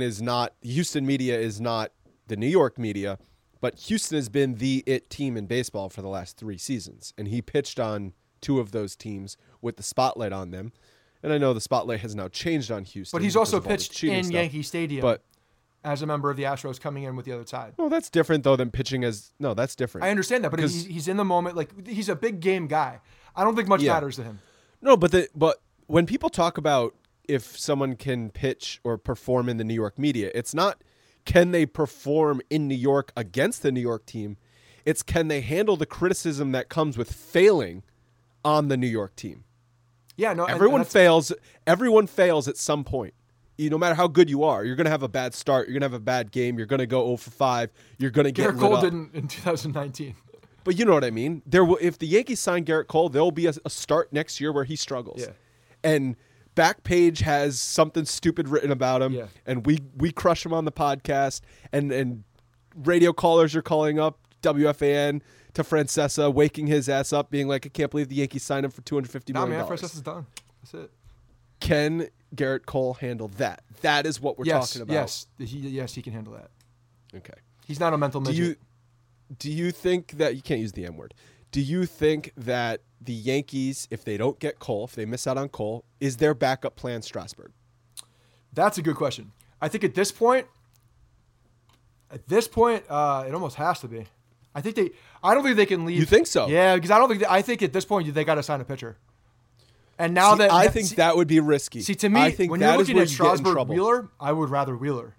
media is not the New York media, but Houston has been the it team in baseball for the last 3 seasons, and he pitched on 2 of those teams with the spotlight on them. And I know the spotlight has now changed on Houston. But he's also pitched in Yankee Stadium as a member of the Astros coming in with the other side. Well, that's different, though, than pitching as... No, that's different. I understand that, but he's in the moment. Like, he's a big game guy. I don't think much matters to him. No, but when people talk about if someone can pitch or perform in the New York media, it's not can they perform in New York against the New York team. It's can they handle the criticism that comes with failing on the New York team. Yeah, no. Everyone fails. Everyone fails at some point. No matter how good you are, you're going to have a bad start. You're going to have a bad game. You're going to go 0-5. You're going to get lit up. Gerrit Cole didn't in 2019. But you know what I mean. If the Yankees sign Gerrit Cole, there'll be a start next year where he struggles. Yeah. And Backpage has something stupid written about him. Yeah. And we crush him on the podcast. And radio callers are calling up WFAN to Francesa, waking his ass up, being like, I can't believe the Yankees signed him for $250 million. Nah, man, Francesa's done. That's it. Can Gerrit Cole handle that? That is what we're talking about. Yes, he can handle that. Okay. He's not a mental midget. Do you think that... You can't use the M word. Do you think that the Yankees, if they don't get Cole, if they miss out on Cole, is their backup plan Strasburg? That's a good question. I think at this point... it almost has to be. I don't think they can leave. You think so? Yeah, because I think at this point they got to sign a pitcher. And now that would be risky. See, to me, I think when you're looking at Strasburg, Wheeler, I would rather Wheeler.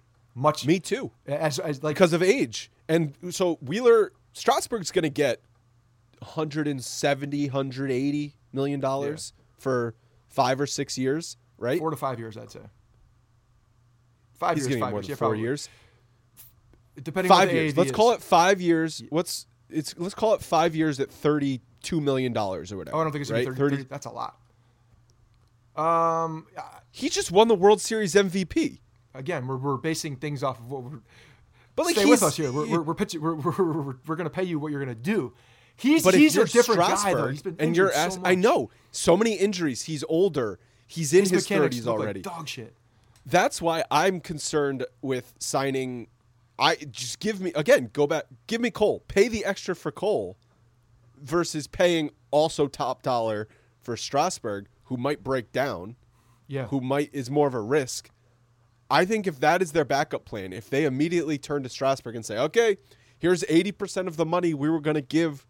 Me too. Because of age, and so Wheeler, Strasburg's going to get $170-180 million for 5 or 6 years, right? 4 to 5 years, I'd say. 5 years, 5 years, yeah, 4 years. Depending 5 years. AAD Let's call it 5 years. Let's call it 5 years at $32 million or whatever. Oh, I don't think it's going to be 30. That's a lot. He just won the World Series MVP. Again, we're basing things off of what we're. But like, stay with us here. We're pitching. We're going to pay you what you're going to do. He's a different guy though. He's been injured so much. I know so many injuries. He's older. He's in his 30s already. Like dog shit. That's why I'm concerned with signing. Give me Cole. Pay the extra for Cole versus paying also top dollar for Strasburg, who might break down, who is more of a risk. I think if that is their backup plan, if they immediately turn to Strasburg and say, okay, here's 80% of the money we were going to give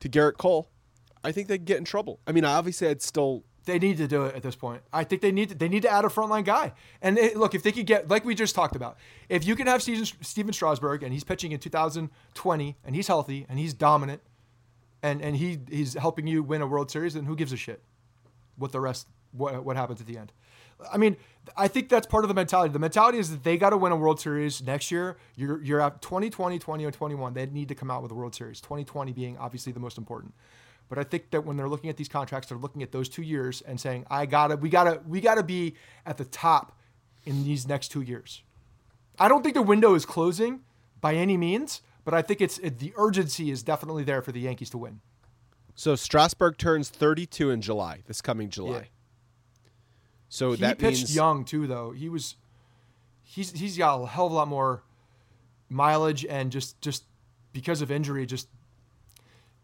to Gerrit Cole, I think they can get in trouble. I mean, obviously I'd still They need to do it at this point. I think they need to add a frontline guy. And look, if they could get, like we just talked about, if you can have Stephen Strasburg and he's pitching in 2020 and he's healthy and he's dominant and he's helping you win a World Series, then who gives a shit what the rest, what happens at the end? I mean, I think that's part of the mentality. The mentality is that they got to win a World Series next year. You're at 2020, 20 or 21. They need to come out with a World Series, 2020 being obviously the most important. But I think that when they're looking at these contracts, they're looking at those 2 years and saying, "We gotta be at the top in these next 2 years." I don't think the window is closing by any means, but I think the urgency is definitely there for the Yankees to win. So Strasburg turns 32 in July, this coming July. Yeah. So he pitched young too, though. He's got a hell of a lot more mileage and just because of injury, just.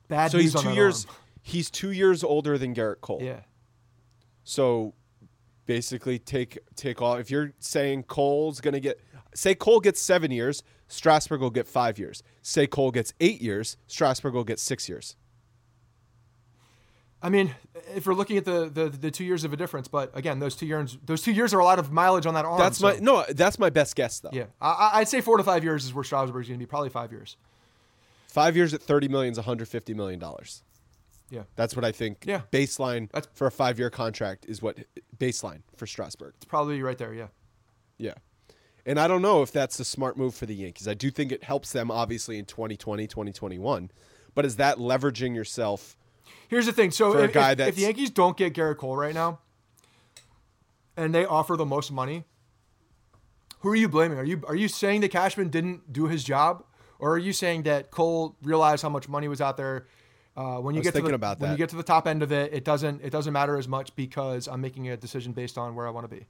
Bad so news he's two on that years. Arm. He's 2 years older than Gerrit Cole. Yeah. So, basically, take all. If you're saying Cole's gonna get, say Cole gets 7 years, Strasburg will get 5 years. Say Cole gets 8 years, Strasburg will get 6 years. I mean, if we're looking at the 2 years of a difference, but again, those two years are a lot of mileage on that arm. That's my best guess though. Yeah, I'd say 4 to 5 years is where Strasburg's gonna be. Probably 5 years. 5 years at $30 million is $150 million. Yeah. That's what I think. Yeah. Baseline for a 5-year contract is what baseline for Strasburg. It's probably right there. Yeah. Yeah. And I don't know if that's a smart move for the Yankees. I do think it helps them obviously in 2020, 2021, but is that leveraging yourself? Here's the thing. So if the Yankees don't get Gerrit Cole right now and they offer the most money, who are you blaming? Are you saying that Cashman didn't do his job? Or are you saying that Cole realized how much money was out there? When you get to the top end of it, it doesn't matter as much because I'm making a decision based on where I want to be.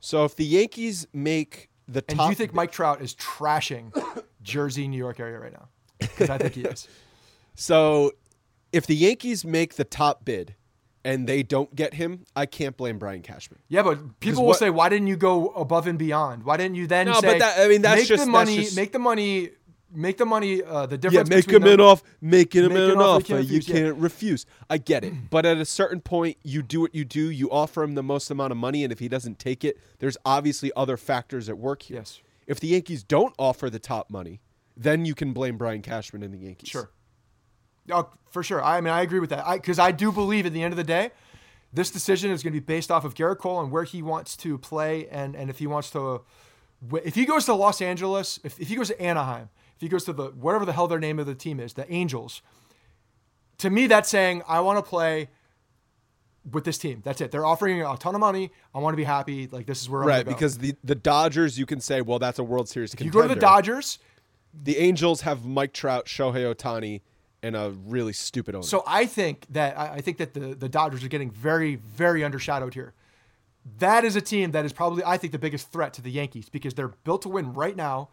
So if the Yankees make the top, and do you think Mike Trout is trashing Jersey, New York area right now? Because I think he is. So if the Yankees make the top bid and they don't get him, I can't blame Brian Cashman. Yeah, but people will say, "Why didn't you go above and beyond? Why didn't you then?" No, say, but make the money. Make the money, the difference. Yeah, make him an offer. You can't refuse. I get it. But at a certain point, you do what you do. You offer him the most amount of money, and if he doesn't take it, there's obviously other factors at work here. Yes. If the Yankees don't offer the top money, then you can blame Brian Cashman and the Yankees. Sure. Oh, for sure. I mean, I agree with that. Because I do believe at the end of the day, this decision is going to be based off of Gerrit Cole and where he wants to play, and if he wants to... If he goes to Los Angeles, if he goes to Anaheim... If he goes to the whatever the hell their name of the team is, the Angels, to me, that's saying I want to play with this team. That's it. They're offering a ton of money. I want to be happy. Like, this is where I'm going to go. Right, because the Dodgers, you can say, well, that's a World Series contender. You go to the Dodgers. The Angels have Mike Trout, Shohei Ohtani, and a really stupid owner. So I think that the Dodgers are getting very, very undershadowed here. That is a team that is probably, I think, the biggest threat to the Yankees because they're built to win right now.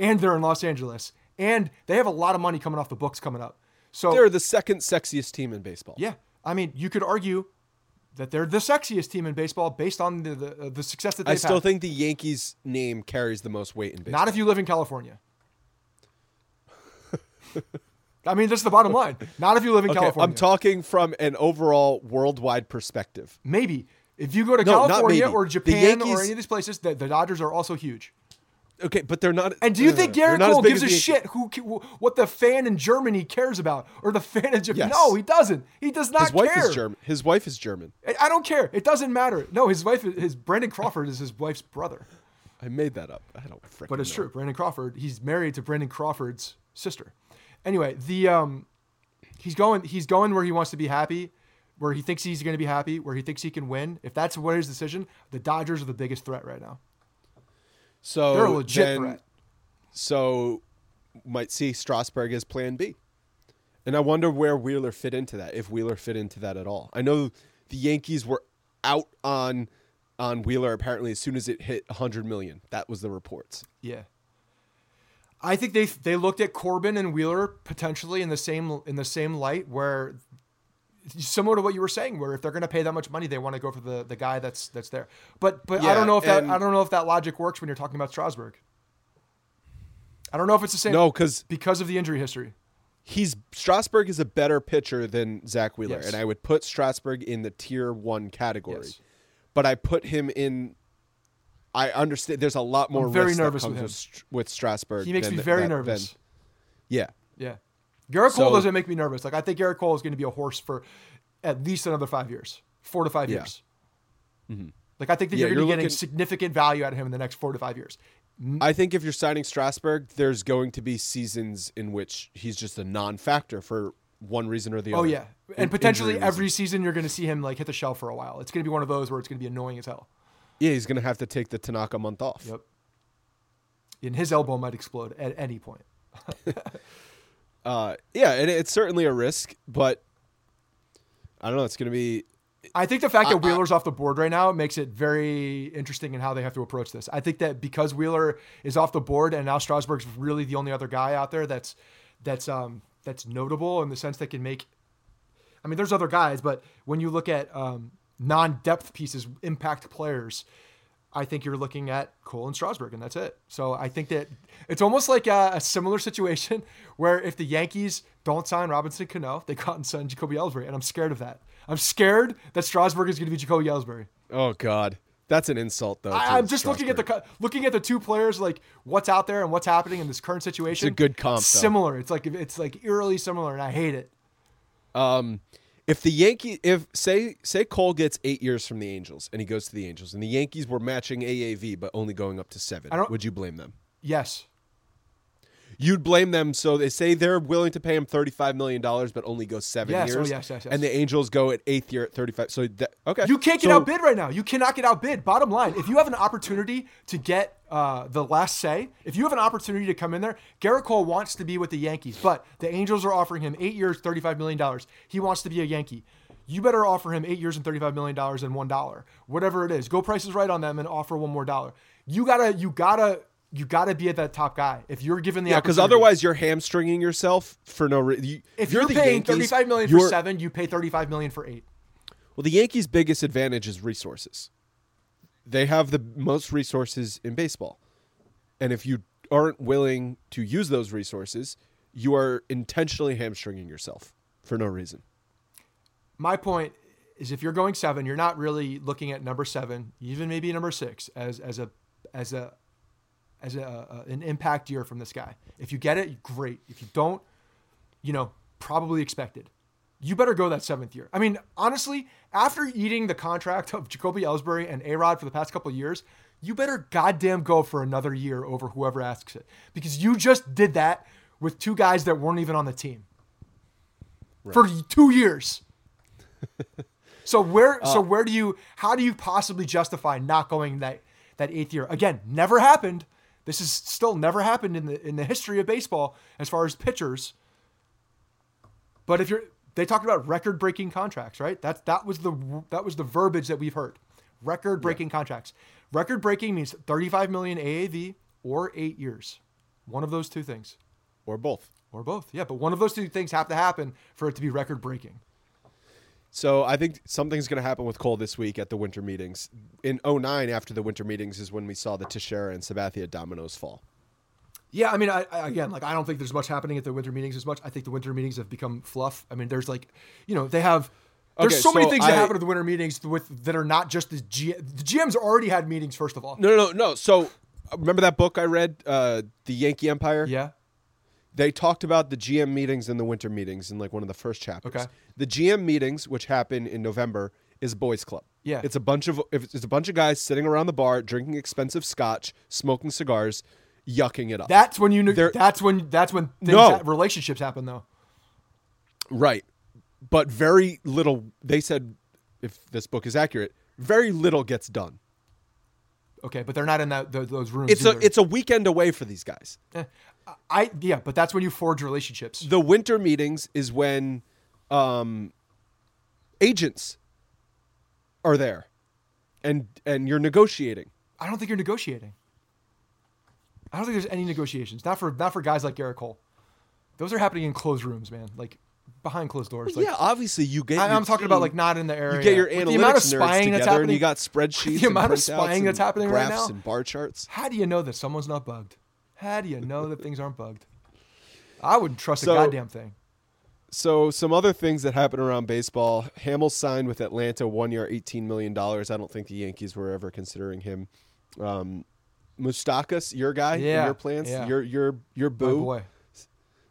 And they're in Los Angeles. And they have a lot of money coming off the books coming up. So they're the second sexiest team in baseball. Yeah. I mean, you could argue that they're the sexiest team in baseball based on the success that they've had. I still think the Yankees name carries the most weight in baseball. Not if you live in California. I mean, that's the bottom line. Not if you live in California. I'm talking from an overall worldwide perspective. Maybe. If you go to California or Japan or any of these places, the Dodgers are also huge. Okay, but they're not... And do you think Gerrit Cole gives a shit what the fan in Germany cares about? Or the fan in Japan? Yes. No, he doesn't. He does not care. His wife is German. I don't care. It doesn't matter. No, Brandon Crawford is his wife's brother. I made that up. I don't freaking know. But it's true. Brandon Crawford, he's married to Brandon Crawford's sister. Anyway, he's going where he wants to be happy, where he thinks he's going to be happy, where he thinks he can win. If that's what his decision, the Dodgers are the biggest threat right now. So they're a legit threat. So might see Strasburg as plan B. And I wonder where Wheeler fit into that, if Wheeler fit into that at all. I know the Yankees were out on Wheeler apparently as soon as it hit 100 million. That was the reports. Yeah. I think they looked at Corbin and Wheeler potentially in the same light, where similar to what you were saying, where if they're going to pay that much money, they want to go for the guy that's there. But yeah, I don't know if that logic works when you're talking about Strasburg. I don't know if it's the same because of the injury history. Strasburg is a better pitcher than Zach Wheeler, yes. And I would put Strasburg in the tier one category. Yes. But I put him in. I understand. There's a lot more. I'm very nervous with him. With Strasburg, he makes me very nervous. Yeah. Gerrit Cole doesn't make me nervous. Like I think Gerrit Cole is going to be a horse for at least another 5 years, 4 to 5 years. Mm-hmm. Like I think that you're going to be getting significant value out of him in the next 4 to 5 years. I think if you're signing Strasburg, there's going to be seasons in which he's just a non-factor for one reason or the other. Oh yeah, and potentially every season you're going to see him like hit the shelf for a while. It's going to be one of those where it's going to be annoying as hell. Yeah, he's going to have to take the Tanaka month off. Yep. And his elbow might explode at any point. Yeah, and it's certainly a risk, but I don't know. It's going to be... I think the fact that Wheeler's off the board right now makes it very interesting in how they have to approach this. I think that because Wheeler is off the board and now Strasburg's really the only other guy out there that's notable in the sense that can make... I mean, there's other guys, but when you look at... non-depth pieces impact players, I think you're looking at Cole and Strasburg, and that's it. So I think that it's almost like a similar situation where if the Yankees don't sign Robinson Cano, they go out and sign Jacoby Ellsbury, and I'm scared of that. I'm scared that Strasburg is going to be Jacoby Ellsbury. Oh God, that's an insult though. I'm just looking at the two players, like what's out there and what's happening in this current situation. It's a good comp. Similar. It's like eerily similar, and I hate it. If the Yankees, say Cole gets 8 years from the Angels and he goes to the Angels and the Yankees were matching AAV but only going up to 7, would you blame them? Yes. You'd blame them. So they say they're willing to pay him $35 million but only go 7 years. Yes. And the Angels go at 8th year at 35. So you can't get outbid right now. You cannot get outbid. Bottom line, if you have an opportunity to get the last say, if you have an opportunity to come in there, Gerrit Cole wants to be with the Yankees, but the Angels are offering him 8 years, $35 million. He wants to be a Yankee. You better offer him 8 years and $35 million and $1, whatever it is. Go prices right on them and offer one more dollar. You gotta be at that top guy if you're given the opportunity. Because otherwise you're hamstringing yourself for no reason. If you're paying Yankees, $35 million for 7, you pay $35 million for 8. Well, the Yankees' biggest advantage is resources. They have the most resources in baseball. And if you aren't willing to use those resources, you are intentionally hamstringing yourself for no reason. My point is if you're going 7, you're not really looking at number 7, even maybe number 6 as an impact year from this guy. If you get it, great. If you don't, probably expected. You better go that 7th year. I mean, honestly, after eating the contract of Jacoby Ellsbury and A-Rod for the past couple of years, you better goddamn go for another year over whoever asks it. Because you just did that with two guys that weren't even on the team. Right. For 2 years. How do you possibly justify not going that 8th year? Again, never happened. This is still never happened in the history of baseball as far as pitchers. But if they talked about record-breaking contracts, right? That was the verbiage that we've heard. Record-breaking contracts. Record-breaking means $35 million AAV or 8 years. One of those two things. Or both. Yeah, but one of those two things have to happen for it to be record-breaking. So I think something's going to happen with Cole this week at the winter meetings. In 2009, after the winter meetings, is when we saw the Teixeira and Sabathia dominoes fall. Yeah, I mean, I don't think there's much happening at the winter meetings as much. I think the winter meetings have become fluff. I mean, there's so many things that happen at the winter meetings that are not just the GM. The GM's already had meetings, first of all. No. So remember that book I read, The Yankee Empire? Yeah. They talked about the GM meetings and the winter meetings in like one of the first chapters. Okay. The GM meetings, which happen in November, is a boys' club. Yeah. It's a bunch of guys sitting around the bar, drinking expensive scotch, smoking cigars, yucking it up. That's when relationships happen though. Right. But very little, they said, if this book is accurate, very little gets done. Okay, but they're not in those rooms. It's a weekend away for these guys. But that's when you forge relationships. The winter meetings is when agents are there and you're negotiating. I don't think you're negotiating. I don't think there's any negotiations. Not for guys like Gerrit Cole. Those are happening in closed rooms, man. Like behind closed doors. Well, like, yeah, obviously you get. I'm talking about like not in the area. You get your analytics nerds together, and you got spreadsheets. The amount of spying that's happening right now. Graphs and bar charts. How do you know that someone's not bugged? How do you know that things aren't bugged? I wouldn't trust a goddamn thing. So some other things that happened around baseball. Hamill signed with Atlanta, 1 year, $18 million. I don't think the Yankees were ever considering him. Moustakas, your guy, your plans, your boo. Boy.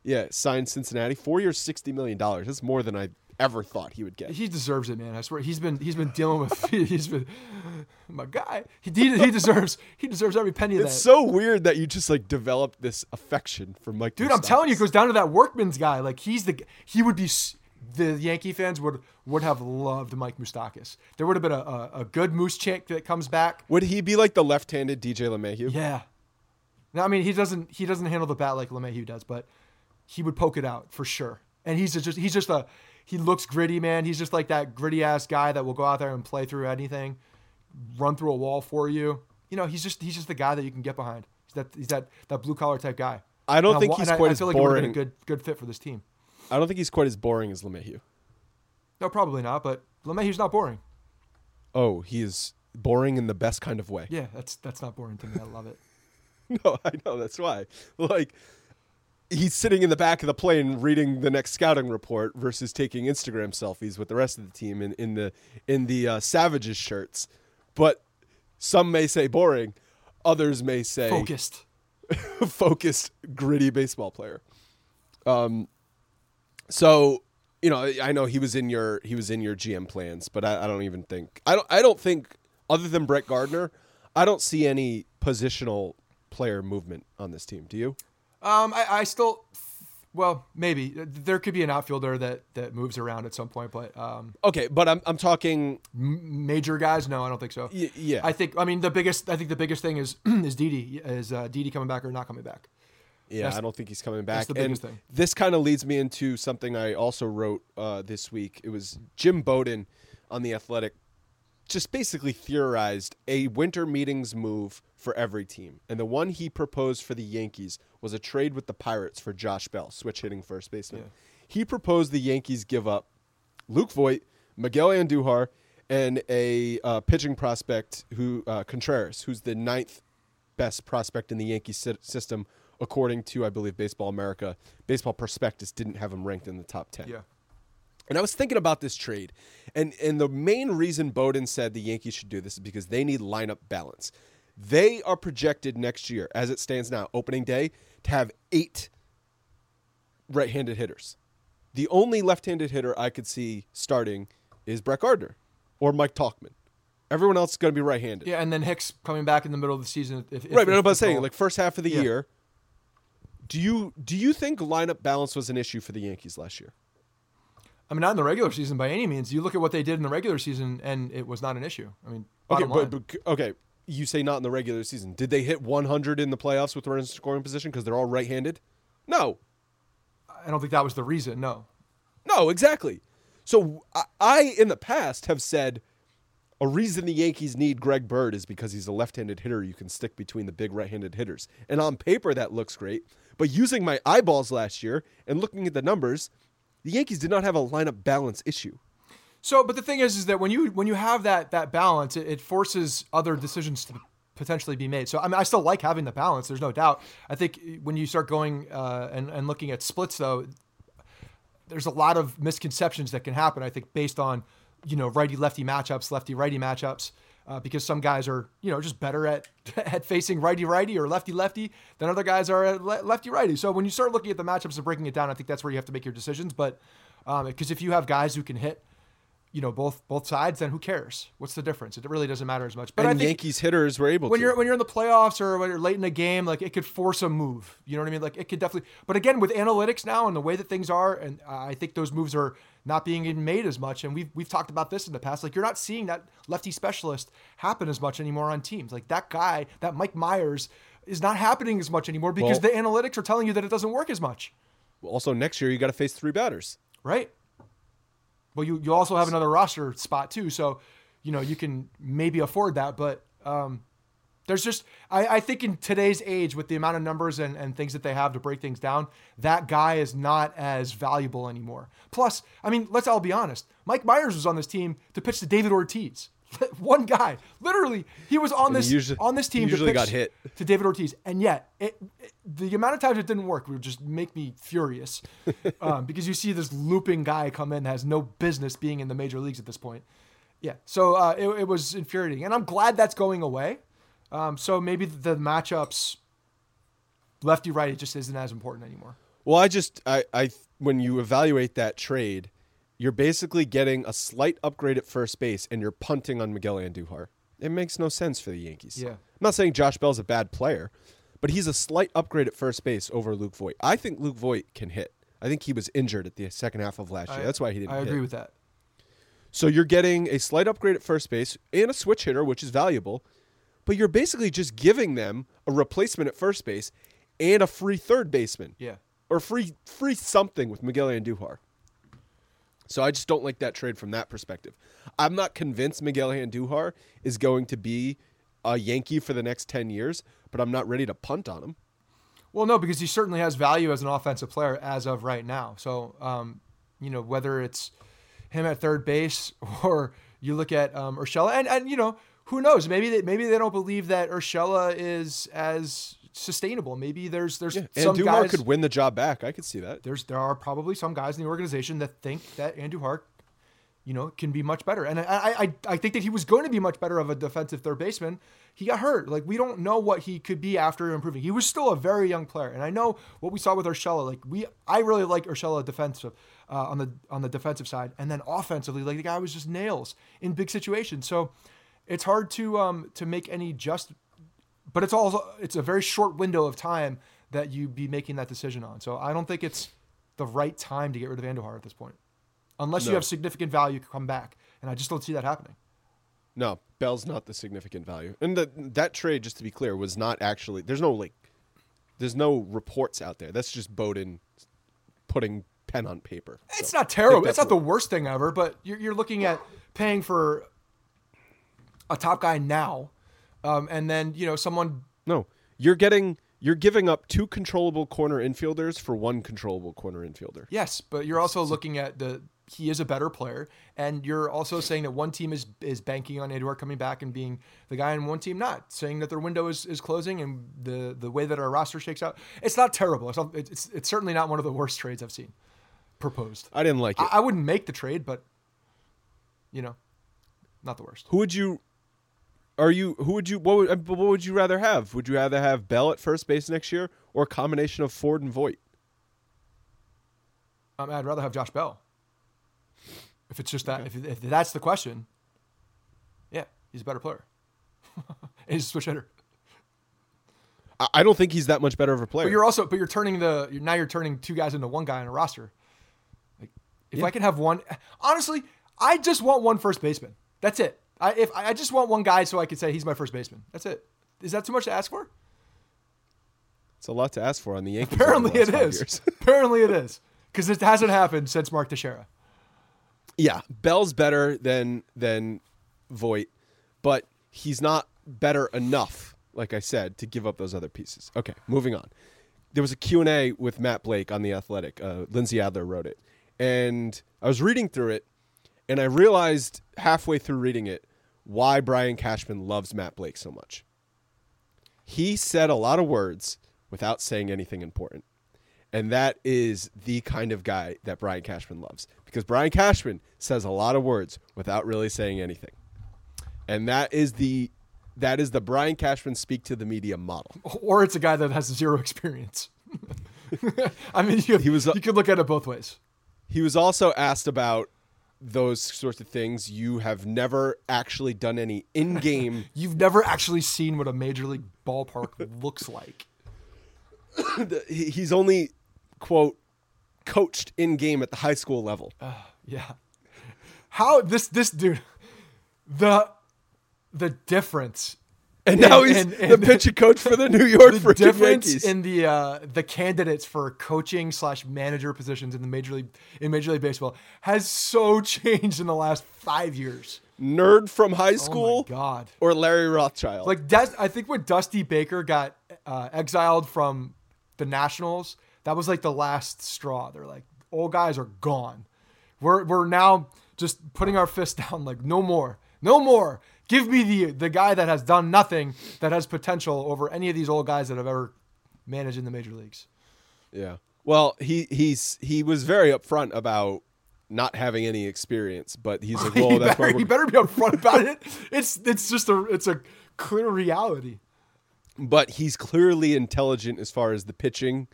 Yeah, signed Cincinnati, 4 years, $60 million. That's more than I ever thought he would get. He deserves it, man. I swear he's been dealing with my guy. He deserves every penny of that. It's so weird that you just like developed this affection for Mike. Dude, Moustakas. I'm telling you, it goes down to that Workman's guy. Like the Yankee fans would have loved Mike Moustakas. There would have been a good moose chick that comes back. Would he be like the left-handed DJ LeMahieu? Yeah. No, I mean he doesn't handle the bat like LeMahieu does, but he would poke it out for sure. And he looks gritty, man. He's just like that gritty ass guy that will go out there and play through anything, run through a wall for you. You know, he's just the guy that you can get behind. He's that blue collar type guy. I don't think he's quite as boring. I feel like he's a good fit for this team. I don't think he's quite as boring as LeMahieu. No, probably not. But LeMahieu's not boring. Oh, he is boring in the best kind of way. Yeah, that's not boring to me. I love it. No, I know, that's why. Like, he's sitting in the back of the plane reading the next scouting report versus taking Instagram selfies with the rest of the team in the Savages shirts. But some may say boring, others may say focused, gritty baseball player. So, you know, I know he was in your GM plans, but I don't think other than Brett Gardner, I don't see any positional player movement on this team. Do you? Maybe there could be an outfielder that moves around at some point, but okay. But I'm talking major guys. No, I don't think so. Yeah, I think the biggest thing is Didi. Is Didi coming back or not coming back? Yeah, I don't think he's coming back. That's the biggest thing. This kind of leads me into something I also wrote this week. It was Jim Bowden on The Athletic, just basically theorized a winter meetings move for every team. And the one he proposed for the Yankees was a trade with the Pirates for Josh Bell, switch hitting first baseman. Yeah. He proposed the Yankees give up Luke Voigt, Miguel Andujar, and a pitching prospect who Contreras, who's the ninth best prospect in the Yankee system, according to, I believe, Baseball America. Baseball Prospectus didn't have him ranked in the top 10. Yeah. And I was thinking about this trade, and the main reason Bowden said the Yankees should do this is because they need lineup balance. They are projected next year, as it stands now, opening day, to have 8 right-handed hitters. The only left-handed hitter I could see starting is Brett Gardner or Mike Tauchman. Everyone else is going to be right-handed. Yeah, and then Hicks coming back in the middle of the season. First half of the year, do you think lineup balance was an issue for the Yankees last year? I mean, not in the regular season by any means. You look at what they did in the regular season, and it was not an issue. I mean, okay, you say not in the regular season. Did they hit 100 in the playoffs with runners in scoring position because they're all right-handed? No. I don't think that was the reason, no. No, exactly. So I, in the past, have said a reason the Yankees need Greg Bird is because he's a left-handed hitter you can stick between the big right-handed hitters. And on paper, that looks great. But using my eyeballs last year and looking at the numbers, the Yankees did not have a lineup balance issue. So, but the thing is that when you have that balance, it forces other decisions to potentially be made. So, I mean, I still like having the balance. There's no doubt. I think when you start going and looking at splits, though, there's a lot of misconceptions that can happen. I think based on righty-lefty matchups, lefty-righty matchups, because some guys are just better at facing righty-righty or lefty-lefty than other guys are at lefty-righty. So when you start looking at the matchups and breaking it down, I think that's where you have to make your decisions. But because if you have guys who can hit, both sides, then who cares? What's the difference? It really doesn't matter as much. But I think Yankees hitters were able when you're in the playoffs or when you're late in a game, like it could force a move. You know what I mean? Like it could definitely. But again, with analytics now and the way that things are, and I think those moves are not being even made as much. And we've talked about this in the past. Like you're not seeing that lefty specialist happen as much anymore on teams. Like that guy, that Mike Myers, is not happening as much anymore because the analytics are telling you that it doesn't work as much. Well, also next year you got to face 3 batters, right? Well, you also have another roster spot too, so you can maybe afford that. But there's just I think in today's age, with the amount of numbers and things that they have to break things down, that guy is not as valuable anymore. Plus, I mean, let's all be honest. Mike Myers was on this team to pitch to David Ortiz. One guy. Literally, he was on this team usually got hit to David Ortiz. And yet, the amount of times it didn't work would just make me furious because you see this looping guy come in that has no business being in the major leagues at this point. Yeah, so it was infuriating. And I'm glad that's going away. So maybe the matchups, lefty-righty, just isn't as important anymore. Well, I when you evaluate that trade, you're basically getting a slight upgrade at first base, and you're punting on Miguel Andujar. It makes no sense for the Yankees. Yeah. I'm not saying Josh Bell's a bad player, but he's a slight upgrade at first base over Luke Voigt. I think Luke Voigt can hit. I think he was injured at the second half of last year. That's why he didn't hit. I agree with that. So you're getting a slight upgrade at first base and a switch hitter, which is valuable, but you're basically just giving them a replacement at first base and a free third baseman. Yeah. Or free something with Miguel Andujar. So I just don't like that trade from that perspective. I'm not convinced Miguel Andujar is going to be a Yankee for the next 10 years, but I'm not ready to punt on him. Well, no, because he certainly has value as an offensive player as of right now. So, whether it's him at third base or you look at Urshela, and who knows? Maybe they don't believe that Urshela is as sustainable. Maybe there's some Andujar guys could win the job back. I could see that. There are probably some guys in the organization that think that Andujar, can be much better. And I think that he was going to be much better of a defensive third baseman. He got hurt. Like, we don't know what he could be after improving. He was still a very young player. And I know what we saw with Urshela. Like, I really like Urshela defensive on the defensive side, and then offensively, like, the guy was just nails in big situations. So it's hard to make any just. But it's a very short window of time that you'd be making that decision on. So I don't think it's the right time to get rid of Andujar at this point, unless you have significant value come back. And I just don't see that happening. No, Bell's not the significant value. And that trade, just to be clear, was not actually, there's no reports out there. That's just Bowden putting pen on paper. It's not terrible. It's not the worst thing ever, but you're looking at paying for a top guy now. And then, someone. No, you're giving up two controllable corner infielders for one controllable corner infielder. Yes, but you're also looking at he is a better player, and you're also saying that one team is banking on Andujar coming back and being the guy, and one team not, saying that their window is closing, and the way that our roster shakes out, it's not terrible. It's certainly not one of the worst trades I've seen proposed. I didn't like it. I wouldn't make the trade, but not the worst. What would you rather have? Would you rather have Bell at first base next year or a combination of Ford and Voigt? I'd rather have Josh Bell. If it's just that, okay. if that's the question, yeah, he's a better player. He's a switch hitter. I don't think he's that much better of a player. But you're turning two guys into one guy in a roster. Like, I could have one, honestly, I just want one first baseman. That's it. I just want one guy so I could say he's my first baseman. That's it. Is that too much to ask for? It's a lot to ask for on the Yankees. Apparently it is. Because it hasn't happened since Mark Teixeira. Yeah, Bell's better than Voigt, but he's not better enough, like I said, to give up those other pieces. Okay, moving on. There was a Q&A with Matt Blake on The Athletic. Lindsay Adler wrote it. And I was reading through it, and I realized halfway through reading it why Brian Cashman loves Matt Blake so much. He said a lot of words without saying anything important. And that is the kind of guy that Brian Cashman loves, because Brian Cashman says a lot of words without really saying anything. And that is the Brian Cashman speak to the media model. Or it's a guy that has zero experience. I mean, you could look at it both ways. He was also asked about those sorts of things. You have never actually done any in-game. You've never actually seen what a major league ballpark looks like. He's only, quote, coached in-game at the high school level. Yeah. How this dude, the difference. And now he's the pitching coach for the New York freaking Yankees. In the candidates for coaching / manager positions in the Major League Baseball has so changed in the last 5 years. Nerd from high school, oh my God, or Larry Rothschild. Like, I think when Dusty Baker got exiled from the Nationals, that was like the last straw. They're like, old guys are gone. We're now just putting our fists down, like, no more. No more. Give me the guy that has done nothing, that has potential over any of these old guys that have ever managed in the major leagues. Yeah. Well, he was very upfront about not having any experience, but he's like, well, that's why he better be upfront about it. It's just a clear reality. But he's clearly intelligent as far as the pitching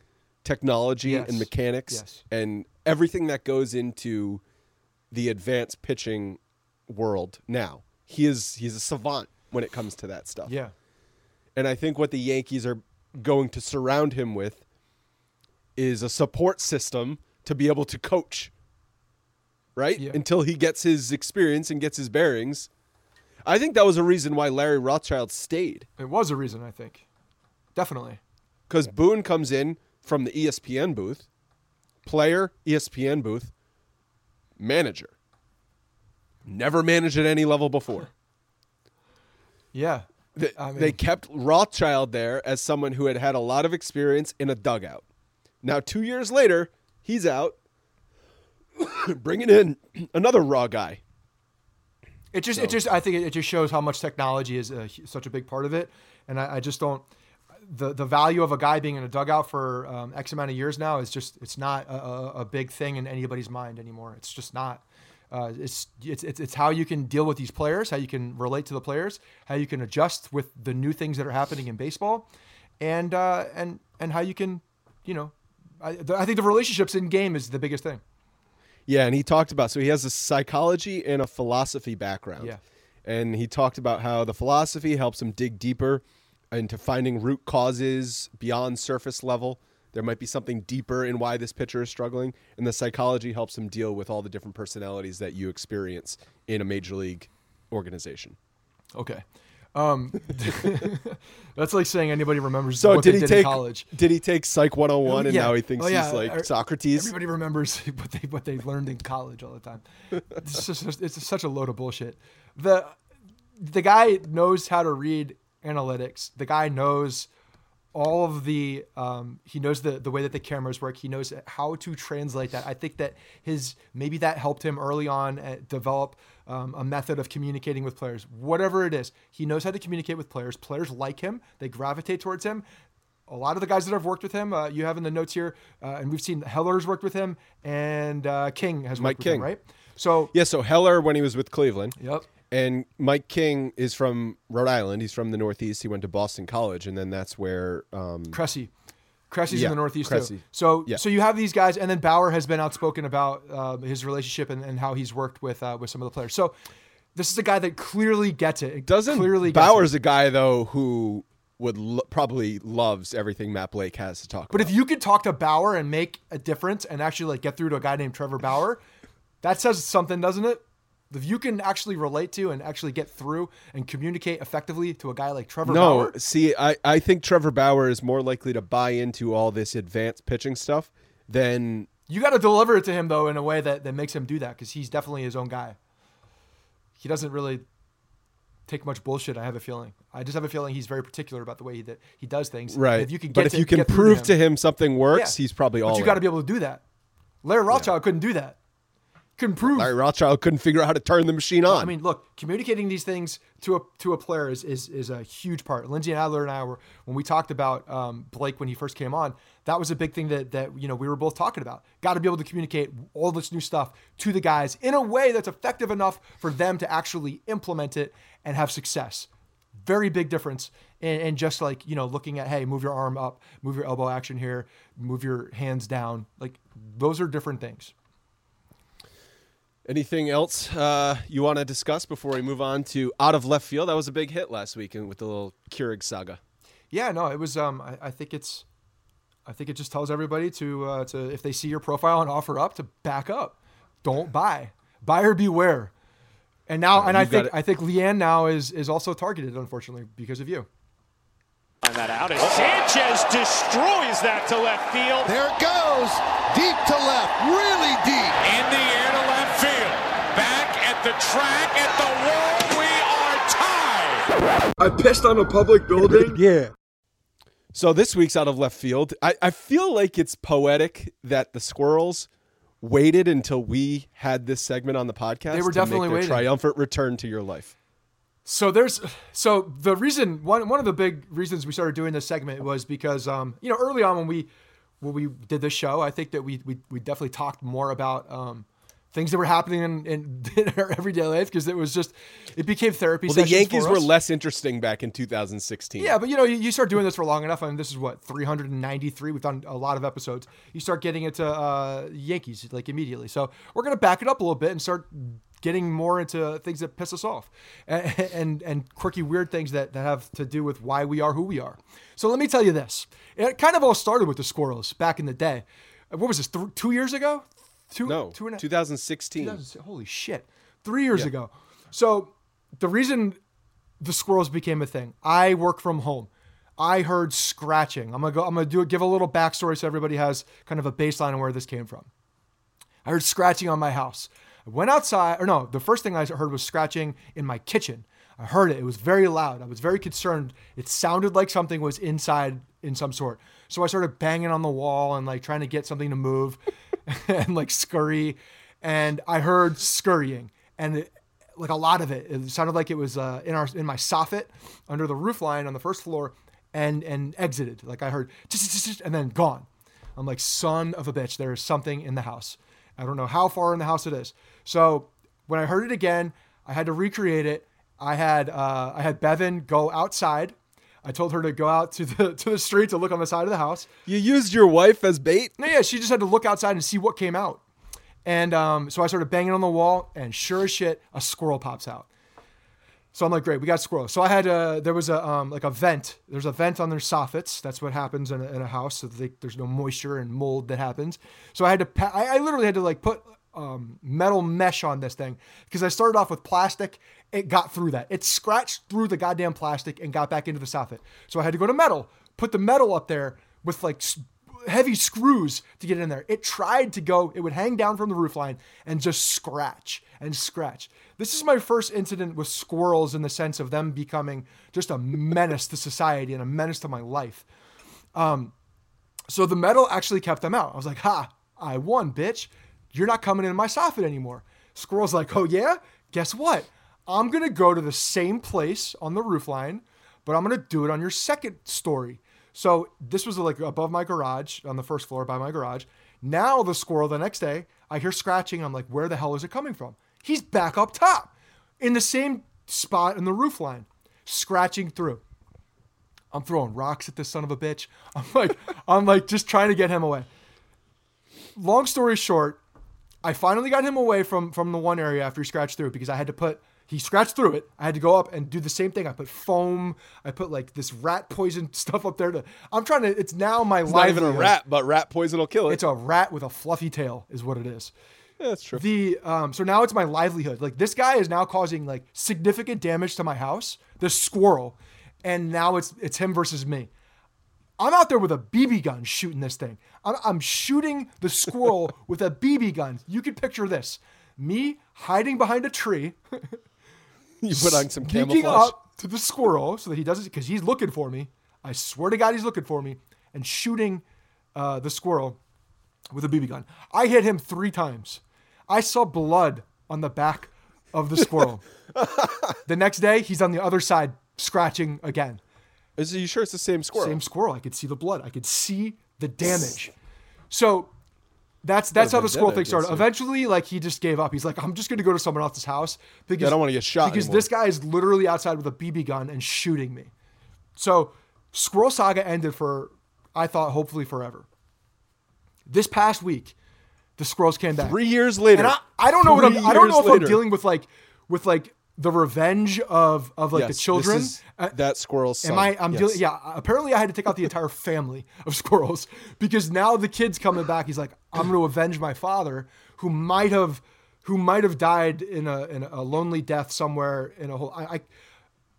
technology and mechanics and everything that goes into the advanced pitching world now. He's a savant when it comes to that stuff. Yeah. And I think what the Yankees are going to surround him with is a support system to be able to coach, right? Yeah. Until he gets his experience and gets his bearings. I think that was a reason why Larry Rothschild stayed. It was a reason, I think. Definitely. Because Boone comes in from the ESPN booth, player, ESPN booth, manager. Never managed at any level before. Yeah. They kept Rothschild there as someone who had had a lot of experience in a dugout. Now, 2 years later, he's out, bringing in another raw guy. I think it just shows how much technology is such a big part of it. And I just don't, the value of a guy being in a dugout for X amount of years now is just, it's not a big thing in anybody's mind anymore. It's just not. It's how you can deal with these players, how you can relate to the players, how you can adjust with the new things that are happening in baseball, and how you can, I think the relationships in game is the biggest thing. Yeah, and he talked about, so he has a psychology and a philosophy background. Yeah. And he talked about how the philosophy helps him dig deeper into finding root causes beyond surface level. There might be something deeper in why this pitcher is struggling, and the psychology helps him deal with all the different personalities that you experience in a major league organization. Okay. That's like saying anybody remembers what they did in college. Did he take Psych 101 and now he thinks he's like Socrates? Everybody remembers what they learned in college all the time. It's just such a load of bullshit. The guy knows how to read analytics. The guy knows all of the, he knows the way that the cameras work. He knows how to translate that. I think that maybe that helped him early on develop a method of communicating with players. Whatever it is, he knows how to communicate with players. Players like him. They gravitate towards him. A lot of the guys that have worked with him, you have in the notes here, and we've seen Heller's worked with him, and King has worked Mike with King. Him, right? So Heller when he was with Cleveland. Yep. And Mike King is from Rhode Island. He's from the Northeast. He went to Boston College, and then that's where Cressy's in the Northeast Cressy. Too. So you have these guys, and then Bauer has been outspoken about his relationship and how he's worked with some of the players. So this is a guy that clearly gets it. Bauer's a guy though who would probably loves everything Matt Blake has to talk about. But if you could talk to Bauer and make a difference, and actually like get through to a guy named Trevor Bauer, that says something, doesn't it? If you can actually relate to and actually get through and communicate effectively to a guy like Trevor Bauer. No, see, I think Trevor Bauer is more likely to buy into all this advanced pitching stuff than... You got to deliver it to him, though, in a way that makes him do that, because he's definitely his own guy. He doesn't really take much bullshit, I have a feeling. I just have a feeling he's very particular about the way that he does things. Right. And if you can get but if you can prove to him something works, he's probably all in. But you got to be able to do that. Larry Rothschild couldn't do that. Larry Rothschild couldn't figure out how to turn the machine on. I mean, look, communicating these things to a player is a huge part. Lindsay Adler and I were, when we talked about Blake when he first came on, that was a big thing that we were both talking about. Got to be able to communicate all this new stuff to the guys in a way that's effective enough for them to actually implement it and have success. Very big difference. And just like, looking at, hey, move your arm up, move your elbow action here, move your hands down. Like, those are different things. Anything else you want to discuss before we move on to out of left field? That was a big hit last week with the little Keurig saga. Yeah, no, it was. I think it just tells everybody to if they see your profile and offer up, to back up. Don't buy. Buyer beware. And now, I think Leanne now is also targeted, unfortunately, because of you. Find that out. And Sanchez destroys that to left field. There it goes, deep to left, really deep in the air to left field. Back at the track, at the wall, we are tied. I pissed on a public building. Yeah. So this week's out of left field, I feel like it's poetic that the Squirrels waited until we had this segment on the podcast? They were definitely waiting. Triumphant return to your life. So the reason, one of the big reasons we started doing this segment was because, early on when we did this show, I think that we definitely talked more about things that were happening in our everyday life, because it was just, it became therapy. Well, the Yankees were less interesting back in 2016. Yeah, but you start doing this for long enough. I mean, this is what, 393. We've done a lot of episodes. You start getting into Yankees like immediately. So we're gonna back it up a little bit and start getting more into things that piss us off and quirky, weird things that have to do with why we are who we are. So let me tell you this. It kind of all started with the Squirrels back in the day. What was this? 2 years ago? 2016. 2000, holy shit. 3 years ago. So the reason the Squirrels became a thing, I work from home. I heard scratching. I'm going to give a little backstory so everybody has kind of a baseline on where this came from. I heard scratching on my house. I went outside, the first thing I heard was scratching in my kitchen. I heard it. It was very loud. I was very concerned. It sounded like something was inside in some sort. So I started banging on the wall and like trying to get something to move and like scurry. And I heard scurrying and a lot of it. It sounded like it was in my soffit under the roof line on the first floor and exited. Like I heard and then gone. I'm like, son of a bitch, there is something in the house. I don't know how far in the house it is. So when I heard it again, I had to recreate it. I had Bevan go outside. I told her to go out to the street to look on the side of the house. You used your wife as bait? No, yeah, she just had to look outside and see what came out. And so I started banging on the wall, and sure as shit, a squirrel pops out. So I'm like, great, we got squirrels. So I had there was a vent. There's a vent on their soffits. That's what happens in a house. So there's no moisture and mold that happens. So I had to, I literally had to like put metal mesh on this thing, because I started off with plastic. It got through that. It scratched through the goddamn plastic and got back into the soffit. So I had to go to metal, put the metal up there with like heavy screws to get in there. It tried to go, it would hang down from the roof line and just scratch and scratch. This is my first incident with squirrels in the sense of them becoming just a menace to society and a menace to my life. So the metal actually kept them out. I was like, ha, I won, bitch. You're not coming in my soffit anymore. Squirrel's like, oh yeah? Guess what? I'm going to go to the same place on the roof line, but I'm going to do it on your second story. So this was like above my garage, on the first floor by my garage. Now the squirrel, the next day, I hear scratching. I'm like, where the hell is it coming from? He's back up top in the same spot in the roof line, scratching through. I'm throwing rocks at this son of a bitch. I'm like just trying to get him away. Long story short, I finally got him away from the one area after he scratched through, because I had to put... He scratched through it. I had to go up and do the same thing. I put foam. I put like this rat poison stuff up there. It's now my livelihood. It's not even a rat, but rat poison will kill it. It's a rat with a fluffy tail is what it is. Yeah, that's true. So now it's my livelihood. Like this guy is now causing like significant damage to my house, the squirrel. And now it's him versus me. I'm out there with a BB gun shooting this thing. I'm shooting the squirrel with a BB gun. You can picture this. Me hiding behind a tree. You put on some camouflage. Sneaking up to the squirrel so that he doesn't, because he's looking for me. I swear to God, he's looking for me, and shooting the squirrel with a BB gun. I hit him 3 times. I saw blood on the back of the squirrel. The next day, he's on the other side scratching again. Are you sure it's the same squirrel? Same squirrel. I could see the blood. I could see the damage. So... That's how the squirrel thing started. Eventually, like, he just gave up. He's like, I'm just going to go to someone else's house because I don't want to get shot because anymore. This guy is literally outside with a BB gun and shooting me. So Squirrel Saga ended for, I thought, hopefully forever. This past week, the squirrels came back. 3 years later. And I don't know if I'm dealing with the revenge of the children. This is that squirrel's son. Apparently I had to take out the entire family of squirrels, because now the kid's coming back. He's like, I'm going to avenge my father who might have died in a lonely death somewhere in a hole.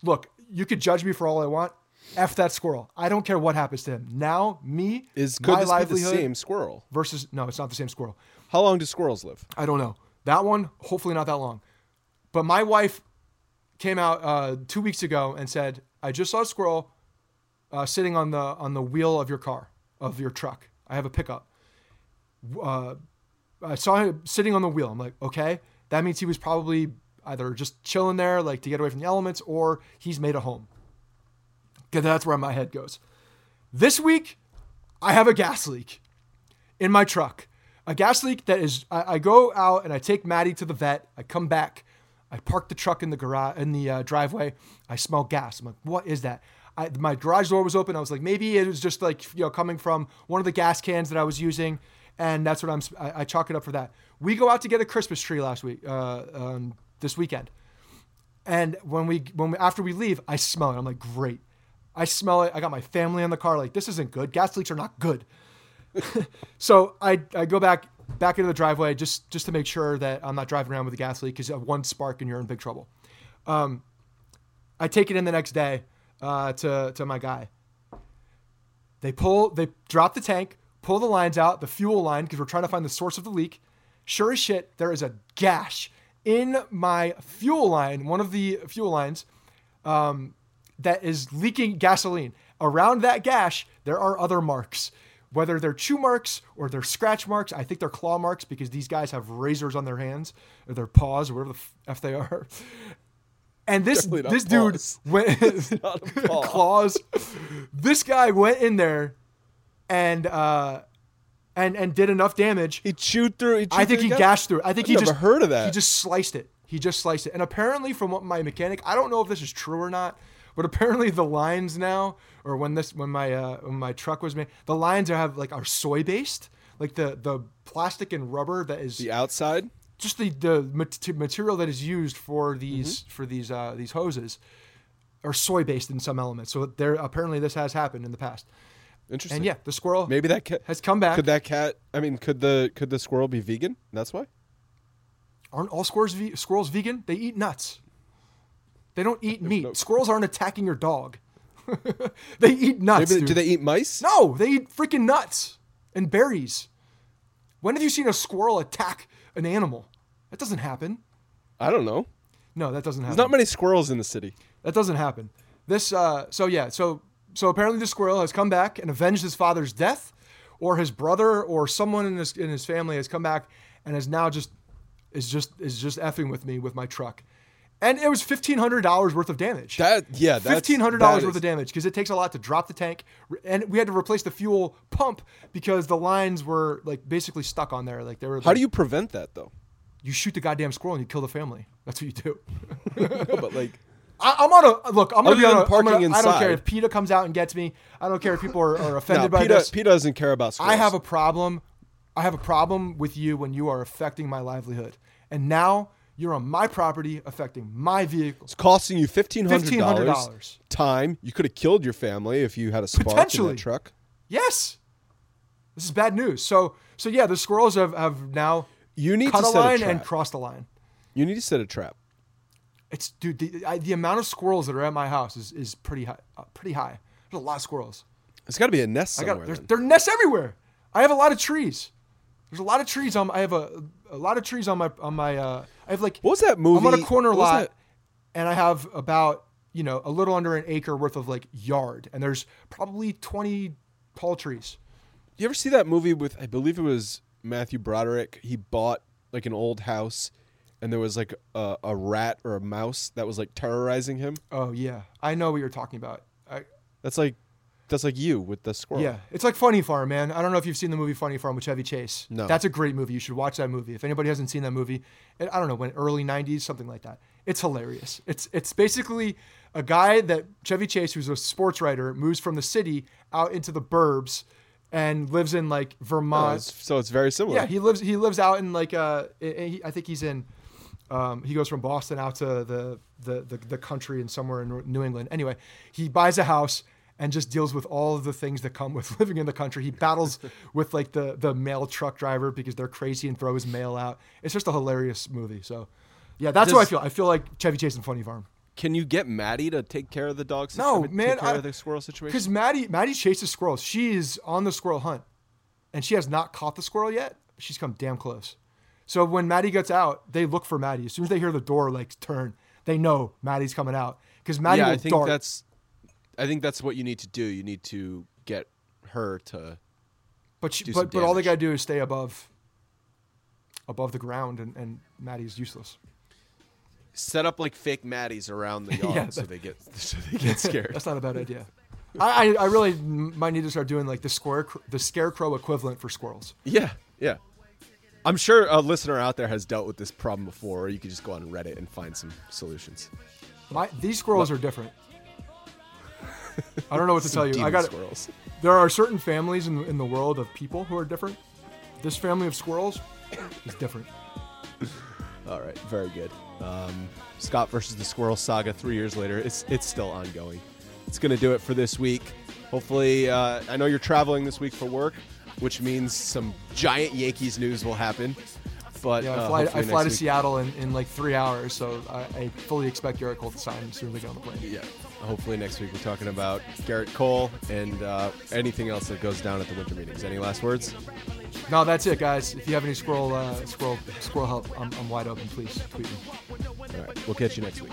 Look, you could judge me for all I want. F that squirrel. I don't care what happens to him. Now me is my livelihood be the same squirrel versus no, it's not the same squirrel. How long do squirrels live? I don't know. That one, hopefully not that long. But my wife came out 2 weeks ago and said, I just saw a squirrel sitting on the wheel of your truck. I have a pickup. I saw him sitting on the wheel. I'm like, okay, that means he was probably either just chilling there, like to get away from the elements, or he's made a home. Because that's where my head goes. This week, I have a gas leak in my truck. A gas leak that is, I go out and I take Maddie to the vet. I come back. I park the truck in the garage, in the driveway. I smell gas. I'm like, what is that? My garage door was open. I was like, maybe it was just like, you know, coming from one of the gas cans that I was using. And that's what I chalk it up for that. We go out to get a Christmas tree last week, this weekend. And when we, after we leave, I smell it. I'm like, great. I smell it. I got my family in the car. Like, this isn't good. Gas leaks are not good. So I go back into the driveway just to make sure that I'm not driving around with a gas leak, because one spark and you're in big trouble. I take it in the next day to my guy. They drop the tank, pull the lines out, the fuel line, because we're trying to find the source of the leak. Sure as shit, there is a gash in my fuel line, one of the fuel lines, that is leaking gasoline. Around that gash, there are other marks. Whether they're chew marks or they're scratch marks, I think they're claw marks because these guys have razors on their hands or their paws or whatever the f they are. And this dude went claws. This guy went in there and did enough damage. He chewed through. I think he gashed through. I think he just heard of that. He just sliced it. And apparently, from what my mechanic, I don't know if this is true or not, but apparently the lines now, or when my truck was made, the lines are soy based, like the plastic and rubber that is the outside, just the material that is used for these for these hoses, are soy based in some elements. So there apparently this has happened in the past. Interesting. And yeah, the squirrel maybe that cat has come back. Could that cat? I mean, could the squirrel be vegan? That's why. Aren't all squirrels vegan? They eat nuts. They don't eat meat. No. Squirrels aren't attacking your dog. They eat nuts. Maybe, do they eat mice? No, they eat freaking nuts and berries. When have you seen a squirrel attack an animal? That doesn't happen. I don't know. No, that doesn't happen. There's not many squirrels in the city. That doesn't happen. This. So apparently the squirrel has come back and avenged his father's death, or his brother, or someone in his family has come back and has now is just effing with me with my truck. And it was $1,500 worth of damage. $1,500 worth of damage, because it takes a lot to drop the tank, and we had to replace the fuel pump because the lines were like basically stuck on there. Like they were. How do you prevent that though? You shoot the goddamn squirrel and you kill the family. That's what you do. But like, I'm gonna be on a parking inside. I don't care if PETA comes out and gets me. I don't care if people are offended by PETA, this. PETA doesn't care about squirrels. I have a problem with you when you are affecting my livelihood, and now. You're on my property, affecting my vehicle. It's costing you $1,500 time. You could have killed your family if you had a spark in that truck. Yes. This is bad news. So yeah, the squirrels have now cut a line and crossed a line. You need to set a trap. It's dude, the amount of squirrels that are at my house is pretty high. There's a lot of squirrels. It's got to be a nest somewhere. There are nests everywhere. I have a lot of trees. There's a lot of trees on. I have a lot of trees on my. I have like. What was that movie? I'm on a corner lot, and I have about a little under an acre worth of like yard, and there's probably 20 tall trees. You ever see that movie with? I believe it was Matthew Broderick. He bought like an old house, and there was like a rat or a mouse that was like terrorizing him. Oh yeah, I know what you're talking about. That's like you with the squirrel. Yeah, it's like Funny Farm, man. I don't know if you've seen the movie Funny Farm with Chevy Chase. No. That's a great movie. You should watch that movie. If anybody hasn't seen that movie, I don't know, when early 90s, something like that. It's hilarious. It's basically a guy that Chevy Chase, who's a sports writer, moves from the city out into the burbs and lives in like Vermont. Oh, so it's very similar. Yeah, he lives out in like I think he's in he goes from Boston out to the country and somewhere in New England. Anyway, he buys a house and just deals with all of the things that come with living in the country. He battles with like the mail truck driver because they're crazy and throw his mail out. It's just a hilarious movie. So yeah, that's how I feel. I feel like Chevy Chase and Funny Farm. Can you get Maddie to take care of the dog situation? No, man. Take care of the squirrel situation? Because Maddie chases squirrels. She is on the squirrel hunt, and she has not caught the squirrel yet. She's come damn close. So when Maddie gets out, they look for Maddie. As soon as they hear the door like turn, they know Maddie's coming out because Maddie will dart. I think that's what you need to do. You need to get her to. But all they gotta do is stay above. above the ground, and Maddie's useless. Set up like fake Maddies around the yard so they get scared. That's not a bad idea. I really might need to start doing like the scarecrow equivalent for squirrels. Yeah, yeah. I'm sure a listener out there has dealt with this problem before, or you could just go on Reddit and find some solutions. These squirrels are different. I don't know what to tell you. Squirrels. There are certain families in the world of people who are different. This family of squirrels is different. All right, very good. Scott versus the squirrel saga 3 years later. It's still ongoing. It's going to do it for this week. Hopefully, I know you're traveling this week for work, which means some giant Yankees news will happen. But yeah, I fly to Seattle in like 3 hours, so I fully expect Gerrit Cole to sign soon as we get on the plane. Yeah, hopefully next week we're talking about Gerrit Cole and anything else that goes down at the winter meetings. Any last words? No, that's it, guys. If you have any squirrel help, I'm wide open. Please tweet me. All right, we'll catch you next week.